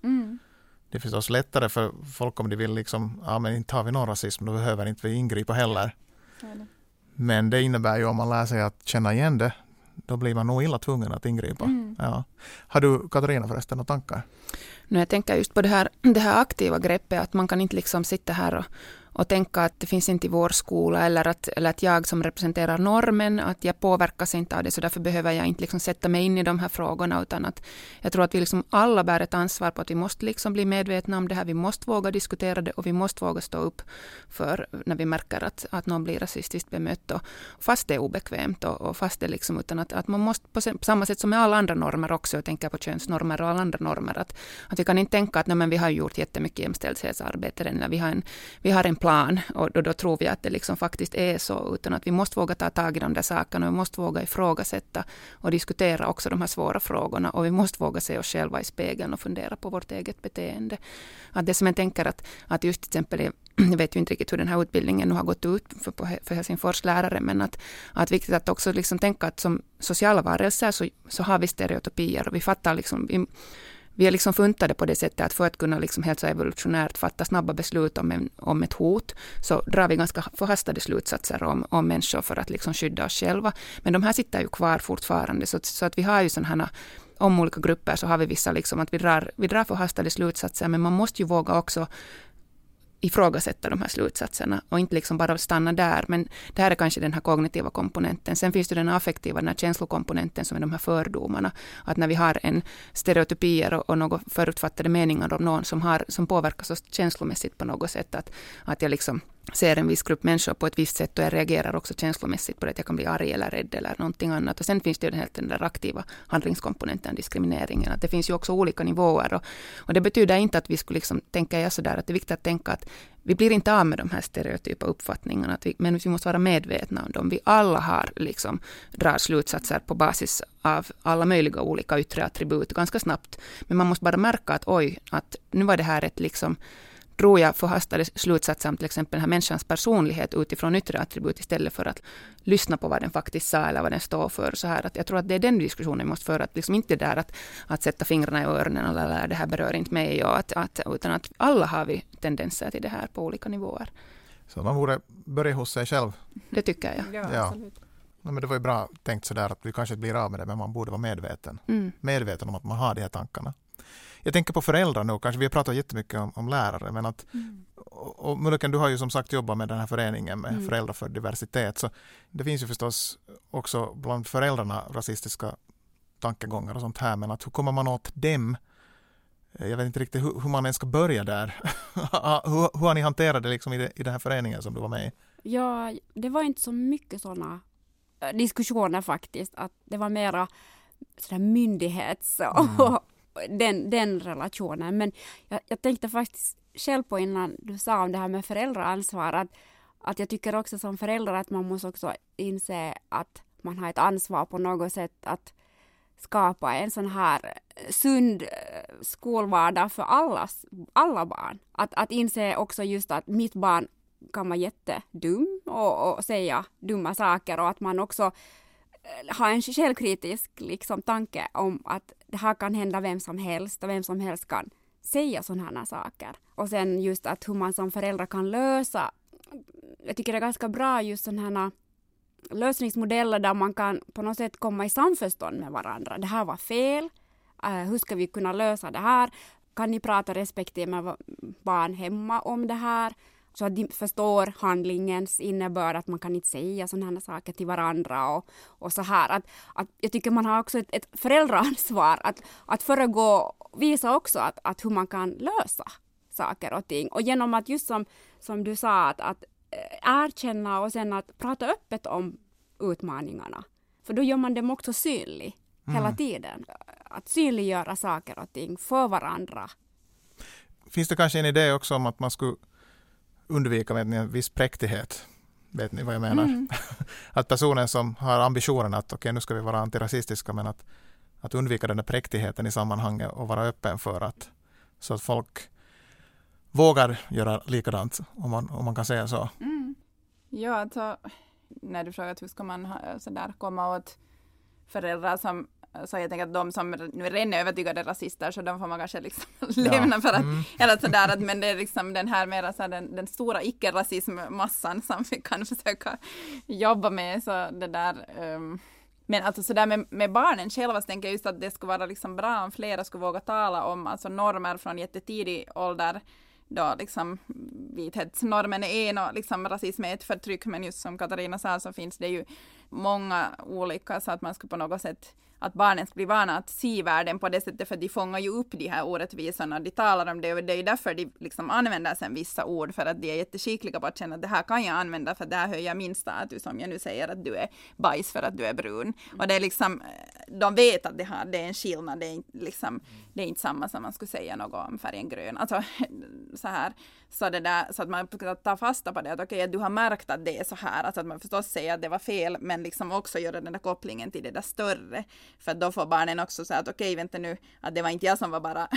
Det är förstås lättare för folk om de vill liksom, men inte har vi någon rasism, då behöver inte vi ingripa heller. Ja. Men det innebär ju om man lär sig att känna igen det, då blir man nog illa tvungen att ingripa. Ja. Har du, Katarina, förresten några tankar? Nu, jag tänker just på det här aktiva greppet, att man kan inte liksom sitta här och tänka att det finns inte i vår skola, eller att jag som representerar normen, att jag påverkas inte av det, så därför behöver jag inte liksom sätta mig in i de här frågorna, utan att jag tror att vi liksom alla bär ett ansvar på att vi måste liksom bli medvetna om det här, vi måste våga diskutera det och vi måste våga stå upp för när vi märker att någon blir rasistiskt bemött, och fast det är obekvämt och fast det liksom, utan att man måste på samma sätt som med alla andra normer också, jag tänker på könsnormer och alla andra normer, att vi kan inte tänka att nej, men vi har gjort jättemycket jämställdhetsarbete, eller vi har en plan, och då tror vi att det liksom faktiskt är så, utan att vi måste våga ta tag i de där sakerna, och vi måste våga ifrågasätta och diskutera också de här svåra frågorna, och vi måste våga se oss själva i spegeln och fundera på vårt eget beteende. Att det som jag tänker att just till exempel, jag vet ju inte riktigt hur den här utbildningen nu har gått ut för Helsingfors lärare, men att viktigt att också liksom tänka att som sociala varelser så har vi stereotypier, och vi fattar liksom... Vi är liksom funtade på det sättet att för att kunna liksom helt så evolutionärt fatta snabba beslut om ett hot, så drar vi ganska förhastade slutsatser om människor för att liksom skydda oss själva. Men de här sitter ju kvar fortfarande, så att vi har ju sådana här, om olika grupper så har vi vissa liksom att vi drar förhastade slutsatser, men man måste ju våga också ifrågasätta de här slutsatserna och inte liksom bara stanna där. Men det här är kanske den här kognitiva komponenten. Sen finns det den affektiva, den här känslokomponenten som är de här fördomarna. Att när vi har en stereotypier och något förutfattade meningar om någon som påverkas oss känslomässigt på något sätt. Att jag liksom ser en viss grupp människor på ett visst sätt och jag reagerar också känslomässigt på det. Jag kan bli arg eller rädd eller någonting annat. Och sen finns det ju den där aktiva handlingskomponenten, diskrimineringen. Att det finns ju också olika nivåer. Och det betyder inte att vi skulle liksom tänka sådär, att det är viktigt att tänka att vi blir inte av med de här stereotypa uppfattningarna, men vi måste vara medvetna om dem. Vi alla har liksom, drar slutsatser på basis av alla möjliga olika yttre attribut ganska snabbt. Men man måste bara märka att att nu var det här ett liksom, tror jag, förhastade slutsatser om till exempel den här människans personlighet utifrån yttre attribut istället för att lyssna på vad den faktiskt sa eller vad den står för. Så här, att jag tror att det är den diskussionen vi måste föra. Att liksom inte där att sätta fingrarna i öronen eller det här berör inte mig. Och utan att alla har vi tendenser till det här på olika nivåer. Så man borde börja hos sig själv. Det tycker jag. Ja, absolut. Ja, men det var ju bra tänkt sådär att vi kanske blir av med det, men man borde vara medveten. Mm. Medveten om att man har de här tankarna. Jag tänker på föräldrar nu, kanske vi har pratat jättemycket om lärare, men och Muluken, du har ju som sagt jobbat med den här föreningen med Föräldrar för diversitet, så det finns ju förstås också bland föräldrarna rasistiska tankegångar och sånt här, men att hur kommer man åt dem? Jag vet inte riktigt hur man ens ska börja där. Hur har ni hanterat det liksom i den här föreningen som du var med i? Ja, det var inte så mycket sådana diskussioner faktiskt, att det var mera sådär myndighets Den relationen. Men jag tänkte faktiskt själv på innan du sa om det här med föräldraansvar att jag tycker också som förälder att man måste också inse att man har ett ansvar på något sätt att skapa en sån här sund skolvardag för alla barn. Att inse också just att mitt barn kan vara jättedum och säga dumma saker och att man också ha en självkritisk liksom, tanke om att det här kan hända vem som helst och vem som helst kan säga sådana här saker. Och sen just att hur man som förälder kan lösa, jag tycker det är ganska bra just sådana här lösningsmodeller där man kan på något sätt komma i samförstånd med varandra. Det här var fel, hur ska vi kunna lösa det här? Kan ni prata respektive med barn hemma om det här? Så att de förstår handlingens innebörd, att man kan inte säga sådana här saker till varandra och så här. Att jag tycker man har också ett föräldraansvar att föregå, visa också att hur man kan lösa saker och ting. Och genom att just som du sa, att erkänna och sen att prata öppet om utmaningarna. För då gör man dem också synlig hela tiden. Att synliggöra saker och ting för varandra. Finns det kanske en idé också om att man skulle undvika med en viss präktighet. Vet ni vad jag menar? Mm. Att personer som har ambitionen att okej, nu ska vi vara antirasistiska, men att undvika den där präktigheten i sammanhanget och vara öppen för att så att folk vågar göra likadant, om man kan säga så. Mm. Ja, alltså när du frågar hur ska man så där komma åt föräldrar som så jag tänker att de som nu är redan övertygade rasister så de får man kanske liksom lämna för att eller så där att men det är liksom den här mera så den stora icke-rasismmassan som vi kan försöka jobba med så det där men alltså så där med barnen själva så tänker jag just att det skulle vara liksom bra om flera skulle våga tala om alltså normer från jättetidig ålder då liksom vithetsnormen är en och liksom rasism är ett förtryck men just som Katarina sa så finns det ju många olika så att man ska på något sätt att barnen blir vana att se världen på det sättet för de fångar ju upp de här orättvisorna de talar om det och det är ju därför de liksom använder sen vissa ord för att de är jätteskickliga på att känna att det här kan jag använda för det här hör jag min status om jag nu säger att du är bajs för att du är brun och det är liksom, de vet att det är en skillnad det är inte samma som man skulle säga något om färgen grön alltså så här så, det där, så att man tar fasta på det att okej, du har märkt att det är så här alltså att man förstås säger att det var fel men liksom också göra den där kopplingen till det där större för då får barnen också säga att okej, vänta nu att det var inte jag som var bara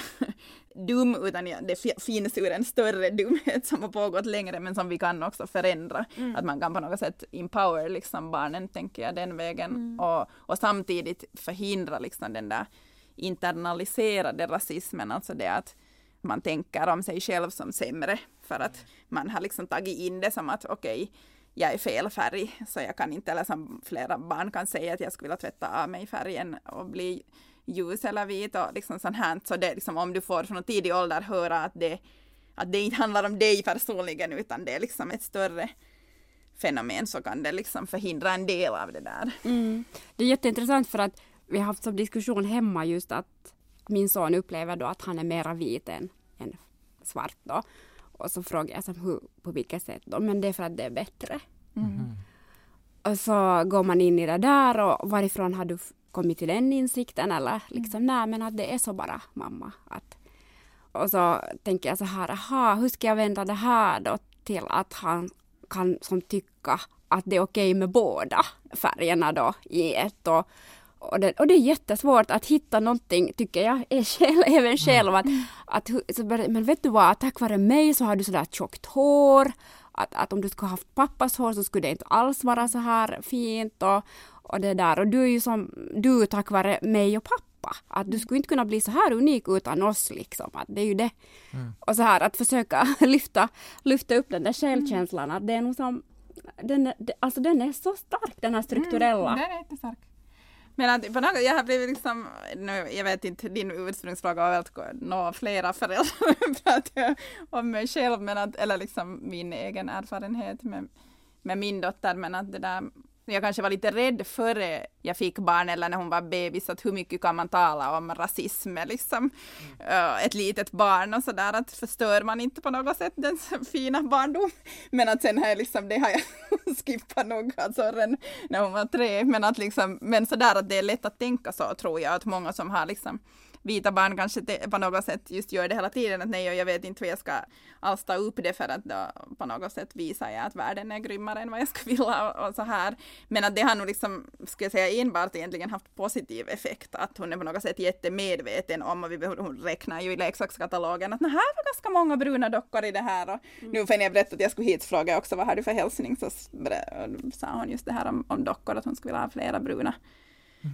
dum utan det finns ju en större dumhet som har pågått längre men som vi kan också förändra att man kan på något sätt empower liksom barnen tänker jag den vägen och samtidigt förhindra liksom den där internaliserade rasismen alltså det att man tänker om sig själv som sämre för att man har liksom tagit in det som att okej, jag är fel färg så jag kan inte, eller som flera barn kan säga att jag skulle vilja tvätta av mig färgen och bli ljus eller vit och liksom sånt här. Så det, liksom, om du får från tidig ålder höra att det att det inte handlar om dig personligen utan det är liksom ett större fenomen, så kan det liksom förhindra en del av det där. Mm. Det är jätteintressant för att vi har haft som diskussion hemma just att min son upplever då att han är mera vit än svart då. Och så frågar jag hur, på vilket sätt då, men det är för att det är bättre. Mm. Och så går man in i det där och varifrån har du kommit till den insikten eller liksom nej men att det är så bara mamma att. Och så tänker jag så här, aha, hur ska jag vända det här då till att han kan som tycka att det är okej med båda färgerna då i ett och det är jättesvårt att hitta någonting tycker jag är själv men vet du vad, tack vare mig så har du sådär tjockt hår att om du skulle haft pappas hår så skulle det inte alls vara så här fint och det där och du är ju som du tack vare mig och pappa att du skulle inte kunna bli så här unik utan oss liksom att det är ju det och så här att försöka lyfta upp den där självkänslan att det är nog som den är så stark den här strukturella den är jättestark. Men att, på något, jag har blivit liksom, jag vet inte, din ursprungsfråga har väl nå flera föräldrar pratar om mig själv, men att, eller liksom min egen erfarenhet med min dotter, men att det där, jag kanske var lite rädd före jag fick barn eller när hon var bebis, att hur mycket kan man tala om rasism liksom, ett litet barn och sådär, att förstör man inte på något sätt den fina barndom, men att sen här liksom, det har jag skippat nog alltså, när hon var 3, men att liksom, men sådär att det är lätt att tänka så tror jag, att många som har liksom vita barn kanske på något sätt just gör det hela tiden, att nej jag vet inte vad jag ska alls ta upp det för att då på något sätt visar jag att världen är grymmare än vad jag skulle vilja och så här. Men att det har nog liksom, ska jag säga enbart egentligen haft positiv effekt, att hon är på något sätt jättemedveten om, och hon räknar ju i leksakskatalogen att det här var ganska många bruna dockor i det här och nu för när jag berättade att jag skulle hit fråga också vad har du för hälsning så sa hon just det här om dockor, att hon skulle vilja ha flera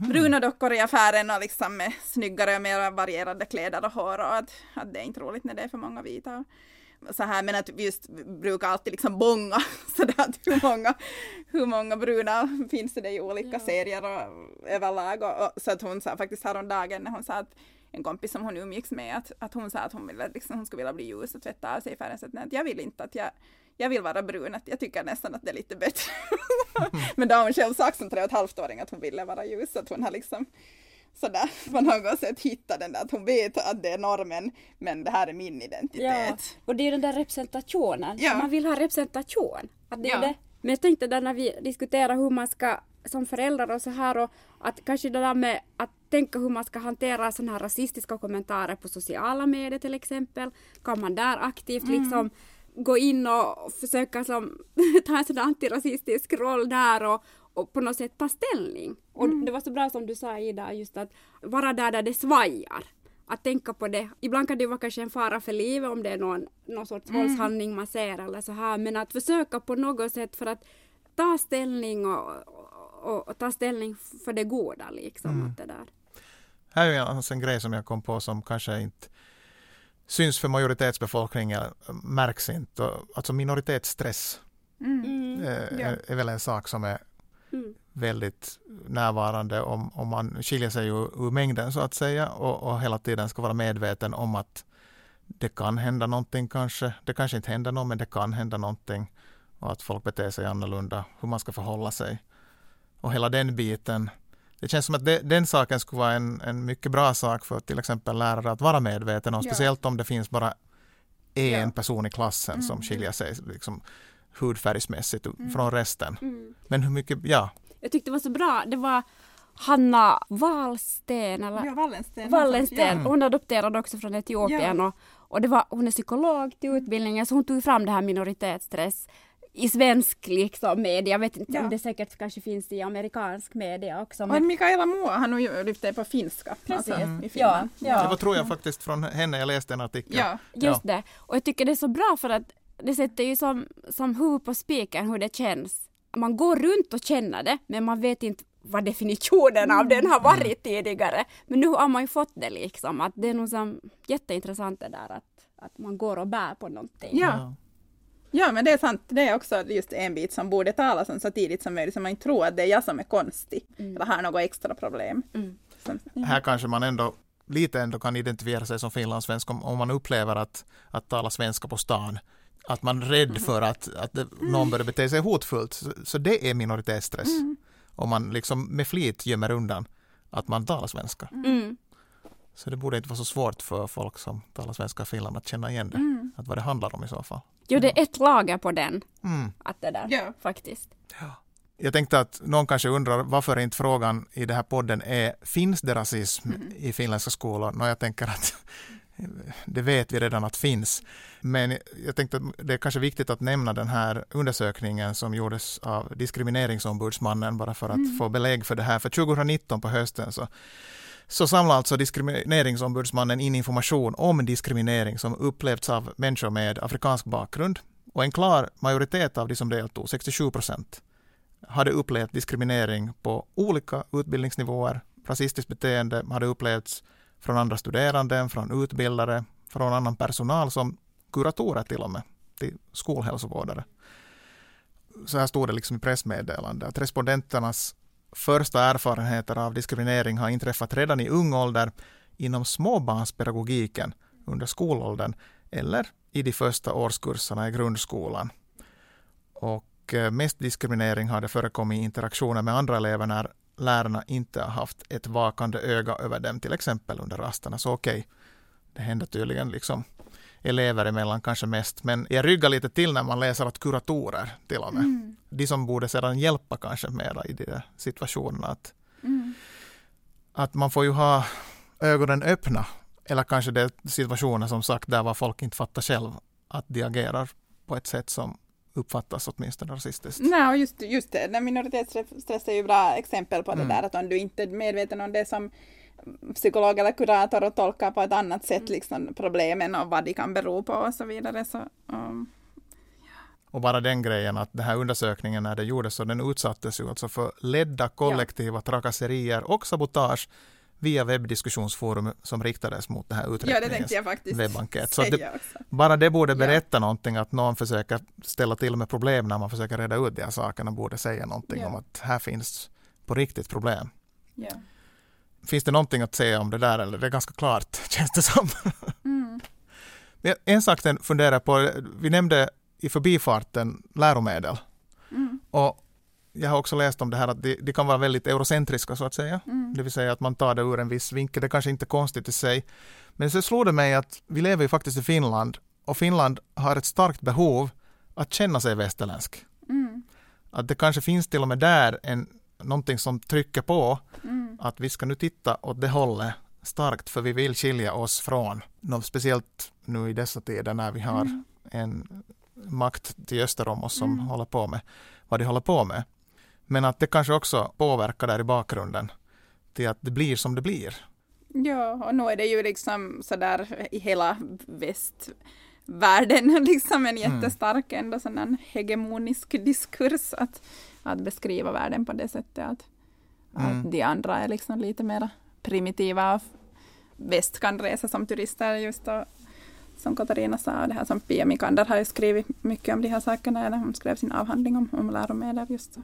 bruna dockor i affären och liksom med snyggare och mer varierade kläder och hår och att det är inte roligt när det är för många vita och så här, men att just brukar alltid liksom bonga sådär att hur många bruna finns det i olika serier och överlag och så att hon sa faktiskt häromdagen när hon sa att en kompis som hon umgicks med att hon sa att hon ville liksom, hon skulle vilja bli ljus och tvätta av sig färgen, så att jag vill inte att jag vill vara brun, att jag tycker nästan att det är lite bättre. Men då har hon själv sagt som 3,5-åring att hon ville vara ljus, så att hon har liksom sådär på något sätt hittat den där, att hon vet att det är normen men det här är min identitet. Ja. Och det är den där representationen, man vill ha representation. Att det är det. Men jag tänkte där när vi diskuterar hur man ska som föräldrar och så här och att kanske det där med att tänka hur man ska hantera sådana här rasistiska kommentarer på sociala medier till exempel, kan man där aktivt liksom gå in och försöka ta en sån antirasistisk roll där och på något sätt ta ställning. Och det var så bra som du sa Ida, just att vara där det svajar. Att tänka på det. Ibland kan det vara kanske en fara för livet om det är någon sorts våldshandling man ser eller så här. Men att försöka på något sätt för att ta ställning och ta ställning för det goda liksom. Att det där. Här är en grej som jag kom på som kanske inte syns för majoritetsbefolkningen, märks inte. Alltså minoritetsstress är väl en sak som är väldigt närvarande om man skiljer sig ur mängden så att säga och hela tiden ska vara medveten om att det kan hända någonting kanske. Det kanske inte händer något men det kan hända någonting och att folk beter sig annorlunda, hur man ska förhålla sig. Och hela den biten. Det känns som att den saken skulle vara en mycket bra sak för till exempel lärare att vara medveten om. Speciellt om det finns bara en person i klassen som skiljer sig liksom, hudfärgsmässigt från resten. Men hur mycket, Jag tyckte det var så bra. Det var Hanna Wahlsten. Eller? Ja, Wahlsten. Hon adopterade också från Etiopien. Ja. Och det var, hon är psykolog till utbildningen så hon tog fram det här minoritetsstress. I svensk liksom, media, jag vet inte om det säkert kanske finns i amerikansk media också. Men Mikaela Moa, han har ju lyft det på finska. Precis. I Finland. Det var, tror jag faktiskt från henne, jag läste en artikel. Ja, just det. Och jag tycker det är så bra för att det sätter ju som huvud på spiken hur det känns. Man går runt och känner det, men man vet inte vad definitionen av den har varit tidigare. Men nu har man ju fått det liksom, att det är nog som jätteintressant det där att man går och bär på någonting. Ja, men det är sant. Det är också just en bit som borde talas om så tidigt som möjligt så man inte tror att det är jag som är konstig eller har något extra problem. Här kanske man ändå lite ändå kan identifiera sig som finlandssvensk om man upplever att tala svenska på stan. Att man är rädd för att någon börjar bete sig hotfullt. Så det är minoritetsstress. Om man liksom med flit gömmer undan att man talar svenska. Så det borde inte vara så svårt för folk som talar svenska i Finland att känna igen det. Att vad det handlar om i så fall. Jo, det är ett lager på den. Att det där, faktiskt. Ja. Jag tänkte att någon kanske undrar varför inte frågan i den här podden är: finns det rasism i finländska skolor? Nå, jag tänker att det vet vi redan att finns. Men jag tänkte att det är kanske viktigt att nämna den här undersökningen som gjordes av diskrimineringsombudsmannen, bara för att få belägg för det här. För 2019 på hösten så samlar alltså diskrimineringsombudsmannen in information om diskriminering som upplevts av människor med afrikansk bakgrund. Och en klar majoritet av de som deltog, 67%, hade upplevt diskriminering på olika utbildningsnivåer. Rasistiskt beteende hade upplevts från andra studerande, från utbildare, från annan personal, som kuratorer till och med, till skolhälsovårdare. Så här står det liksom i pressmeddelande att respondenternas första erfarenheter av diskriminering har inträffat redan i ung ålder inom småbarnspedagogiken under skolåldern eller i de första årskurserna i grundskolan. Och mest diskriminering har det förekommit i interaktioner med andra elever när lärarna inte har haft ett vakande öga över dem, till exempel under rasterna. Så okej, det händer tydligen liksom elever emellan kanske mest. Men jag ryggar lite till när man läser att kuratorer till och med. De som borde sedan hjälpa kanske mera i de där situationerna. Att man får ju ha ögonen öppna. Eller kanske det är situationer som sagt där var folk inte fattar själv att de agerar på ett sätt som uppfattas åtminstone rasistiskt. Nej, just det. Den minoritetsstress är ju bra exempel på det där, att om du inte är medveten om det som psykolog eller kurator och tolkar på ett annat sätt liksom problemen och vad de kan bero på och så vidare. Och bara den grejen att den här undersökningen när det gjordes, så den utsattes ju alltså för ledda kollektiva trakasserier och sabotage via webbdiskussionsforum som riktades mot det här uträkningens det tänkte jag faktiskt webbankett. Så det, bara det borde berätta någonting, att någon försöker ställa till med problem när man försöker reda ut de här sakerna, borde säga någonting om att här finns på riktigt problem. Ja. Finns det någonting att säga om det där? Eller det är ganska klart, känns det som. En sak jag funderar på, vi nämnde i förbifarten läromedel. Och jag har också läst om det här att det kan vara väldigt eurocentriska så att säga. Det vill säga att man tar det ur en viss vinkel. Det kanske inte är konstigt i sig. Men så slår det mig att vi lever ju faktiskt i Finland. Och Finland har ett starkt behov att känna sig västerländsk. Att det kanske finns till och med där någonting som trycker på att vi ska nu titta åt det hållet starkt, för vi vill skilja oss från något, speciellt nu i dessa tider när vi har en makt till öster om oss som håller på med vad de håller på med. Men att det kanske också påverkar där i bakgrunden till att det blir som det blir. Ja, och nu är det ju liksom sådär i hela västvärlden liksom en jättestark ändå sån där hegemonisk diskurs att beskriva världen på det sättet att de andra är liksom lite mer primitiva. Väst kan resa som turister just då, som Katarina sa, och det här som Pia Mikander har ju skrivit mycket om de här sakerna, eller hon skrev sin avhandling om läromedel just så.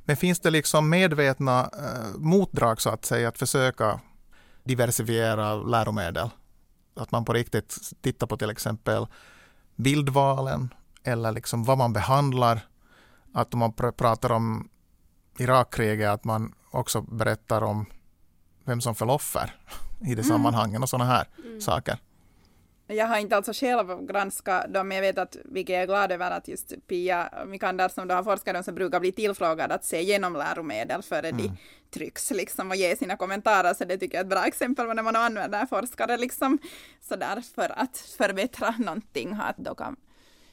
Men finns det liksom medvetna motdrag så att säga, att försöka diversifiera läromedel? Att man på riktigt tittar på till exempel bildvalen eller liksom vad man behandlar. Att om man pratar om Irakkriget, att man också berättar om vem som föll offer i det sammanhangen och sådana här saker. Jag har inte alltså själv granskat dem, men jag vet att, vilket jag är glad över, att just Pia Mikander som då har forskat dem, så brukar bli tillfrågad att se igenom läromedel före de trycks liksom, och ge sina kommentarer, så det tycker jag är ett bra exempel på när man använder forskare liksom, så där, för att förbättra någonting, att då kan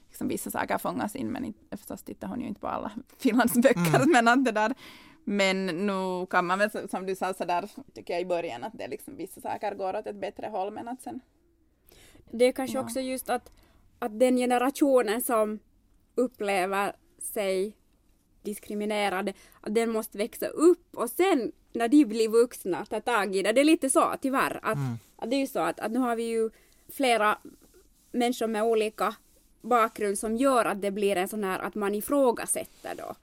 liksom vissa saker fångas in, men förstås tittar hon ju inte på alla Finlands böcker, men att det där. Men nu kan man väl, som du sa så där, tycker jag i början att det liksom, vissa saker går åt ett bättre håll, men att sen. Det är kanske också just att den generationen som upplever sig diskriminerad, att den måste växa upp och sen när de blir vuxna ta tag i det. Det är lite så tyvärr att det är ju så att nu har vi ju flera människor med olika bakgrund som gör att det blir en sån här att man ifrågasätter då.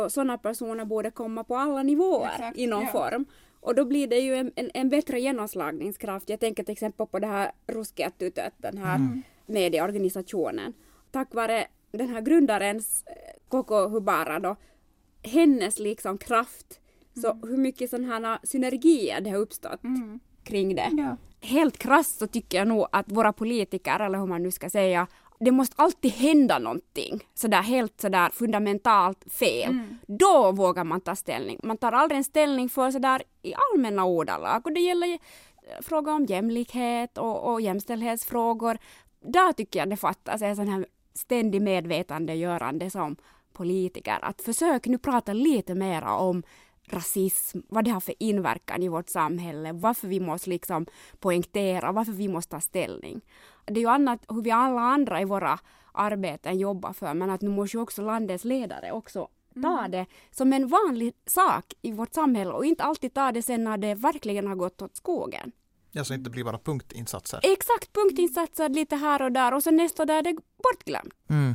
Och sådana personer borde komma på alla nivåer i någon form. Och då blir det ju en bättre genomslagningskraft. Jag tänker till exempel på det här Ruskeat Tytöt, den här medieorganisationen. Tack vare den här grundarens Koko Hubara då, hennes liksom kraft, så hur mycket sådana här synergier det har uppstått kring det. Ja. Helt krasst så tycker jag nog att våra politiker, eller hur man nu ska säga, det måste alltid hända någonting sådär, helt sådär fundamentalt fel. Då vågar man ta ställning. Man tar aldrig en ställning för sådär i allmänna ordalag. Och det gäller frågor om jämlikhet och jämställdhetsfrågor. Där tycker jag det fattas en sån här ständig medvetandegörande som politiker. Att försök nu prata lite mer om rasism, vad det har för inverkan i vårt samhälle, varför vi måste liksom poängtera, varför vi måste ta ställning. Det är ju annat hur vi alla andra i våra arbeten jobbar för, men att nu måste ju också landets ledare också ta det som en vanlig sak i vårt samhälle och inte alltid ta det sen när det verkligen har gått åt skogen. Ja, så inte blir bara punktinsatser. Exakt, punktinsatser lite här och där och sen nästa där är det bortglömt. Mm.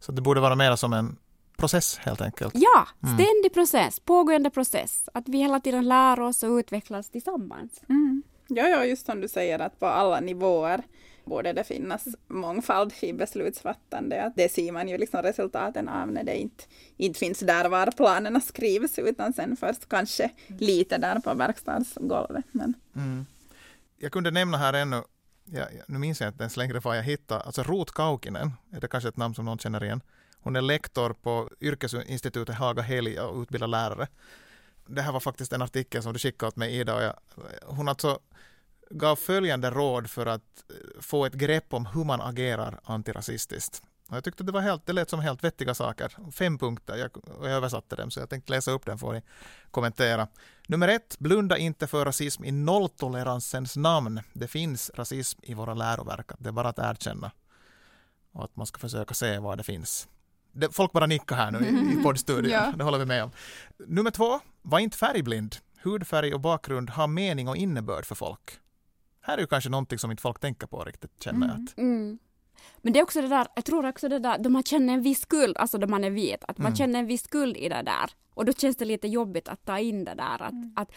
Så det borde vara mer som en process helt enkelt. Ja, ständig process, pågående process. Att vi hela tiden lär oss och utvecklas tillsammans. Mm. Ja, just som du säger att på alla nivåer borde det finnas mångfald i beslutsfattande. Det ser man ju liksom resultaten av när det inte finns där var planerna skrivs utan sen först kanske lite där på verkstadsgolvet. Men. Mm. Jag kunde nämna här ännu, nu minns jag inte ens längre vad jag hittade, alltså Ruth Kaukinen, är det kanske ett namn som någon känner igen. Hon är lektor på yrkesinstitutet Haga Helia och utbildar lärare. Det här var faktiskt en artikel som du skickade åt mig, Ida. Och hon alltså gav följande råd för att få ett grepp om hur man agerar antirasistiskt. Och jag tyckte det lät som helt vettiga saker. 5 punkter, och jag översatte dem så jag tänkte läsa upp den för att kommentera. Nummer 1. Blunda inte för rasism i nolltoleransens namn. Det finns rasism i våra läroverk. Det är bara att erkänna. Och att man ska försöka se vad det finns. Folk bara nickar här nu i poddstudion. Ja. Det håller vi med om. Nummer 2. Var inte färgblind. Hudfärg och bakgrund har mening och innebörd för folk. Här är ju kanske någonting som inte folk tänker på riktigt, känner jag. Men det är också det där, jag tror också det där, man känner en viss skuld, alltså då man är vit, att man känner en viss skuld i det där. Och då känns det lite jobbigt att ta in det där, att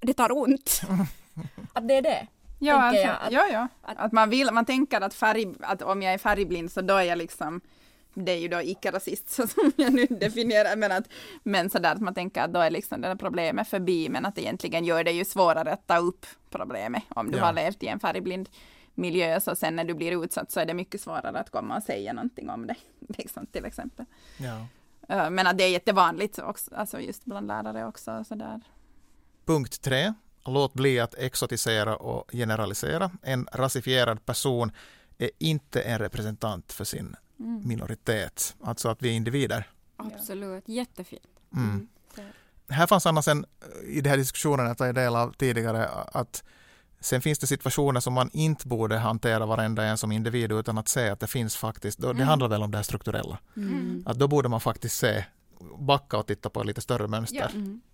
det tar ont. Att det är det. Ja, alltså, att man tänker att om jag är färgblind så då är jag liksom. Det är ju då icke-rasist så som jag nu definierar, men sådär att man tänker att då är liksom det där problemet förbi, men att egentligen gör det ju svårare att ta upp problemet. Om du har levt i en färgblind miljö så sen när du blir utsatt så är det mycket svårare att komma och säga någonting om det, liksom, till exempel. Ja. Men att det är jättevanligt också, alltså just bland lärare också. Sådär. Punkt 3. Låt bli att exotisera och generalisera. En rasifierad person är inte en representant för sin minoritet. Alltså att vi är individer. Absolut, jättefint. Här fanns annars i den här diskussionen att jag är del av tidigare att sen finns det situationer som man inte borde hantera varenda en som individ utan att se att det finns faktiskt, det handlar väl om det här strukturella. Att då borde man faktiskt se, backa och titta på lite större mönster.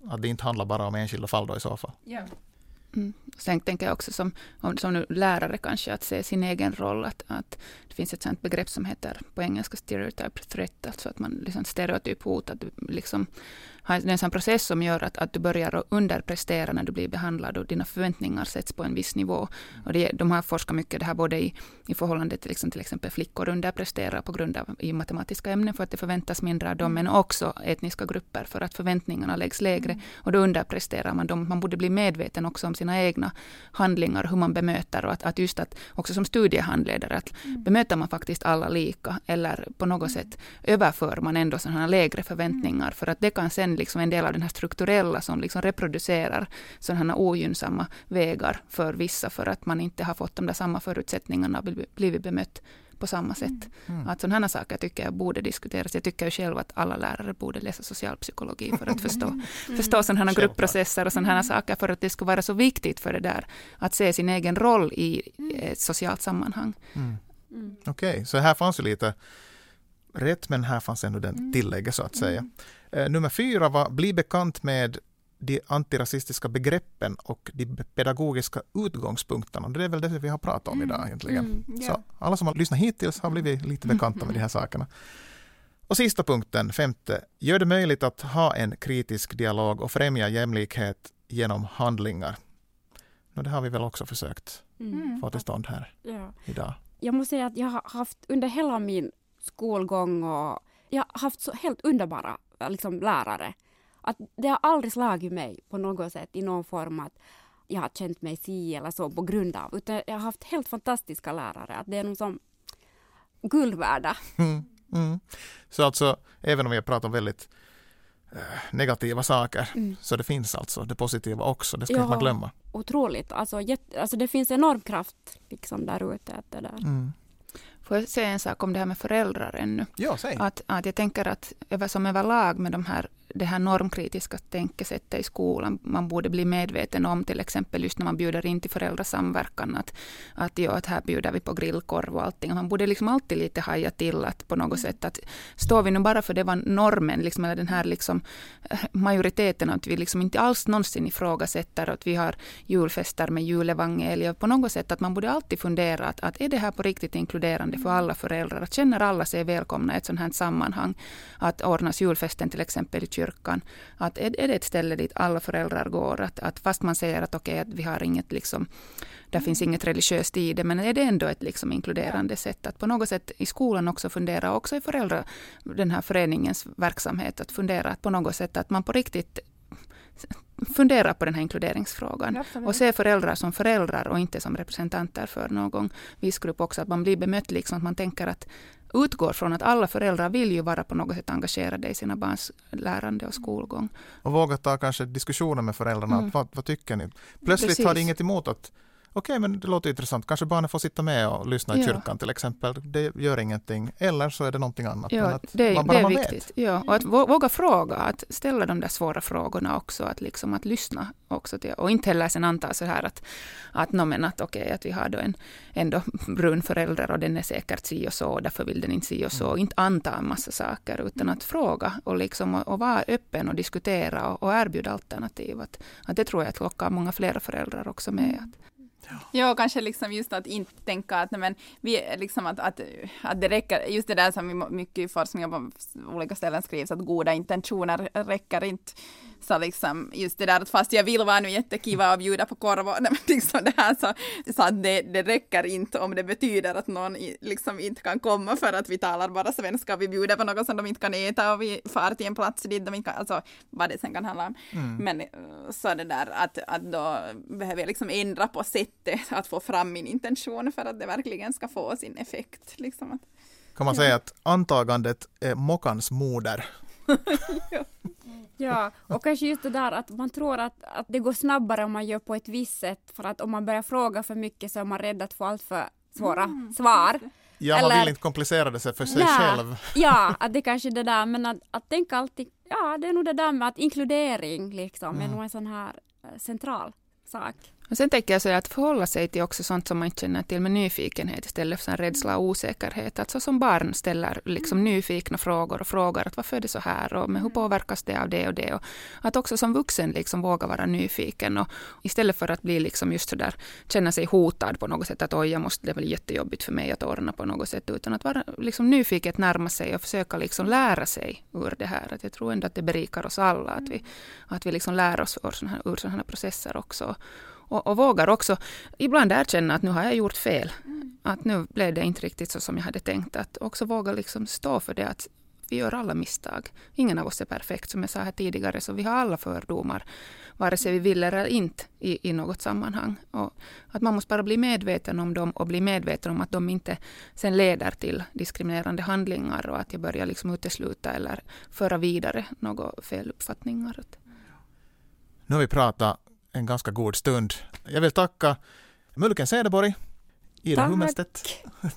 Att det inte handlar bara om enskilda fall då i så fall. Ja. Sen tänker jag också som nu lärare kanske att se sin egen roll att det finns ett sånt begrepp som heter på engelska stereotype threat, alltså att man liksom stereotyp hot, att du liksom har en sån process som gör att du börjar underprestera när du blir behandlad och dina förväntningar sätts på en viss nivå och de har forskat mycket det här både i förhållande till exempel flickor underpresterar på grund av i matematiska ämnen för att det förväntas mindre av dem men också etniska grupper för att förväntningarna läggs lägre och då underpresterar man dem. Man borde bli medveten också om sina egna handlingar, hur man bemöter och att just att också som studiehandledare att bemöter man faktiskt alla lika eller på något sätt överför man ändå sådana lägre förväntningar för att det kan sen liksom en del av den här strukturella som liksom reproducerar sådana ogynnsamma vägar för vissa för att man inte har fått de där samma förutsättningarna blivit bemött på samma sätt. Att sådana saker tycker jag borde diskuteras. Jag tycker ju själv att alla lärare borde läsa socialpsykologi för att förstå sådana gruppprocesser och sådana saker för att det ska vara så viktigt för det där att se sin egen roll i ett socialt sammanhang. Okej, så här fanns ju lite rätt men här fanns ändå den tillägget så att säga. Nummer 4 var bli bekant med de antirasistiska begreppen och de pedagogiska utgångspunkterna. Det är väl det vi har pratat om idag egentligen. Så alla som har lyssnat hittills har blivit lite bekanta med de här sakerna. Och sista punkten, femte, gör det möjligt att ha en kritisk dialog och främja jämlikhet genom handlingar. Och det har vi väl också försökt få till stånd här idag. Jag måste säga att jag har haft under hela min skolgång och jag har haft så helt underbara liksom, lärare. Att det har aldrig slagit mig på något sätt i någon form att jag har känt mig si eller så på grund av. Utan jag har haft helt fantastiska lärare. Att det är någon som guldvärda. Så alltså, även om vi pratar om väldigt negativa saker så det finns alltså det positiva också. Det ska inte man glömma. Otroligt. Alltså det finns enorm kraft liksom där ute. Det där. Får jag säga en sak om det här med föräldrar ännu? Ja, säg. Att jag tänker att som överlag med det här normkritiska tänkesättet i skolan, man borde bli medveten om till exempel just när man bjuder in till föräldrasamverkan att här bjuder vi på grillkorv och allting. Man borde liksom alltid lite haja till att på något sätt att står vi nu bara för det var normen liksom, eller den här liksom, majoriteten att vi liksom inte alls någonsin ifrågasätter att vi har julfester med julevangelier på något sätt att man borde alltid fundera att är det här på riktigt inkluderande för alla föräldrar att känner alla sig välkomna i ett sådant här sammanhang att ordnas julfesten till exempel i kyrkan, att är det ett ställe dit alla föräldrar går, att fast man säger att okej, att vi har inget liksom där finns inget religiöst i det, men är det ändå ett liksom inkluderande sätt att på något sätt i skolan också fundera också i föräldrar, den här föreningens verksamhet att fundera att på något sätt att man på riktigt fundera på den här inkluderingsfrågan och se föräldrar som föräldrar och inte som representanter för någon viss grupp också att man blir bemött liksom att man tänker att utgår från att alla föräldrar vill ju vara på något sätt engagerade i sina barns lärande och skolgång. Och våga ta kanske diskussioner med föräldrarna. Vad tycker ni? Plötsligt har det inget emot att okej, men det låter intressant. Kanske barnen får sitta med och lyssna i kyrkan till exempel. Det gör ingenting. Eller så är det någonting annat. Ja, att det är viktigt. Ja, och att våga fråga. Att ställa de där svåra frågorna också. Att, liksom, att lyssna också. Till, och inte heller sen anta så här att vi har då ändå brun förälder och den är säkert si och så. Och därför vill den inte si och så. Och inte anta en massa saker utan att fråga. Och, liksom, och vara öppen och diskutera och erbjuda alternativ. Att det tror jag att lockar många fler föräldrar också med att ja, kanske liksom just att inte tänka att, nej, men vi, liksom att det räcker, just det där som vi mycket forskning på olika ställen skrivs, att goda intentioner räcker inte. Så liksom just det där att fast jag vill vara nu jättekiva och bjuda på korv och liksom det här så att det räcker inte om det betyder att någon liksom inte kan komma för att vi talar bara svenska och vi bjuder på något som de inte kan äta och vi far till en plats dit de inte kan, alltså vad det sen kan handla om. Men så det där att då behöver jag liksom ändra på sättet att få fram min intention för att det verkligen ska få sin effekt. Liksom att, kan man säga att antagandet är mockans moder? Ja, och kanske just det där att man tror att det går snabbare om man gör på ett visst sätt för att om man börjar fråga för mycket så är man rädd att få allt för svåra svar. Ja, eller, man vill inte komplicera det för sig själv. Ja, att det kanske är det där, men att tänka alltid, ja det är nog det där med att inkludering liksom är nog en sån här central sak. Och sen tänker jag så att förhålla sig till också sånt som man inte känner till med nyfikenhet istället för rädsla och osäkerhet. Att så som barn ställer liksom nyfikna frågor och frågar att varför är det så här och men hur påverkas det av det och det. Och att också som vuxen liksom våga vara nyfiken och istället för att bli liksom just så där känna sig hotad på något sätt att oj jag måste, det är väl jättejobbigt för mig att ordna på något sätt utan att vara liksom nyfiket närma sig och försöka liksom lära sig ur det här. Att jag tror ändå att det berikar oss alla att vi liksom lär oss ur sådana här processer också. Och vågar också ibland erkänna att nu har jag gjort fel. Att nu blev det inte riktigt så som jag hade tänkt. Att också våga liksom stå för det att vi gör alla misstag. Ingen av oss är perfekt som jag sa här tidigare. Så vi har alla fördomar vare sig vi vill eller inte i något sammanhang. Och att man måste bara bli medveten om dem och bli medveten om att de inte sen leder till diskriminerande handlingar. Och att jag börjar liksom utesluta eller föra vidare några feluppfattningar. Nu har vi pratat en ganska god stund. Jag vill tacka Muluken Cederborg, Ida Hummelstedt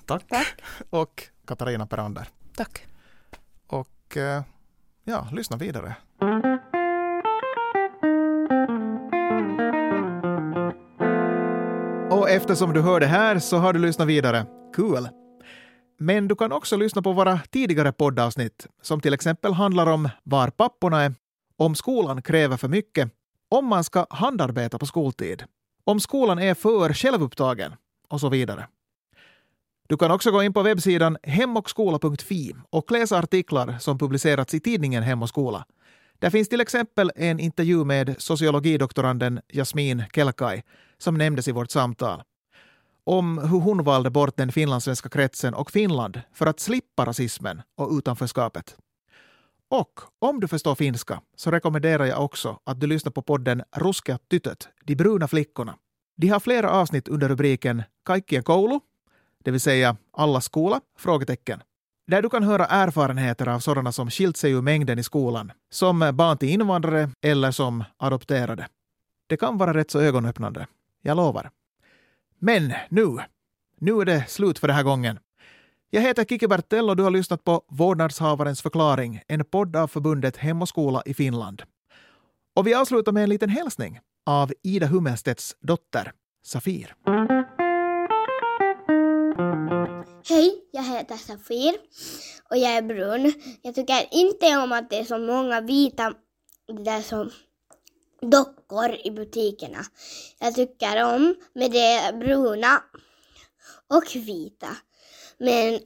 tack. Och Katarina Peranda. Tack. Och ja, lyssna vidare. Och eftersom du hör det här så har du lyssnat vidare. Cool. Men du kan också lyssna på våra tidigare poddavsnitt som till exempel handlar om var papporna är, om skolan kräver för mycket, om man ska handarbeta på skoltid, om skolan är för självupptagen och så vidare. Du kan också gå in på webbsidan hemochskola.fi och läsa artiklar som publicerats i tidningen Hem och skola. Där finns till exempel en intervju med sociologidoktoranden Jasmin Kelkai som nämndes i vårt samtal. Om hur hon valde bort den finlandssvenska kretsen och Finland för att slippa rasismen och utanförskapet. Och om du förstår finska så rekommenderar jag också att du lyssnar på podden Ruskeat Tytöt, de bruna flickorna. De har flera avsnitt under rubriken Kaikkien koulu, det vill säga alla skola, frågetecken. Där du kan höra erfarenheter av sådana som skilt sig ur mängden i skolan, som barn till invandrare eller som adopterade. Det kan vara rätt så ögonöppnande, jag lovar. Men nu är det slut för den här gången. Jag heter Kiki Bertell och du har lyssnat på Vårdnadshavarens förklaring, en podd av förbundet Hem och skola i Finland. Och vi avslutar med en liten hälsning av Ida Hummelstedts dotter, Safir. Hej, jag heter Safir och jag är brun. Jag tycker inte om att det är så många vita där som dockor i butikerna. Jag tycker om med det bruna och vita. Men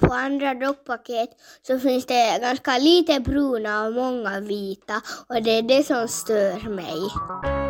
på andra dockpaket så finns det ganska lite bruna och många vita. Och det är det som stör mig.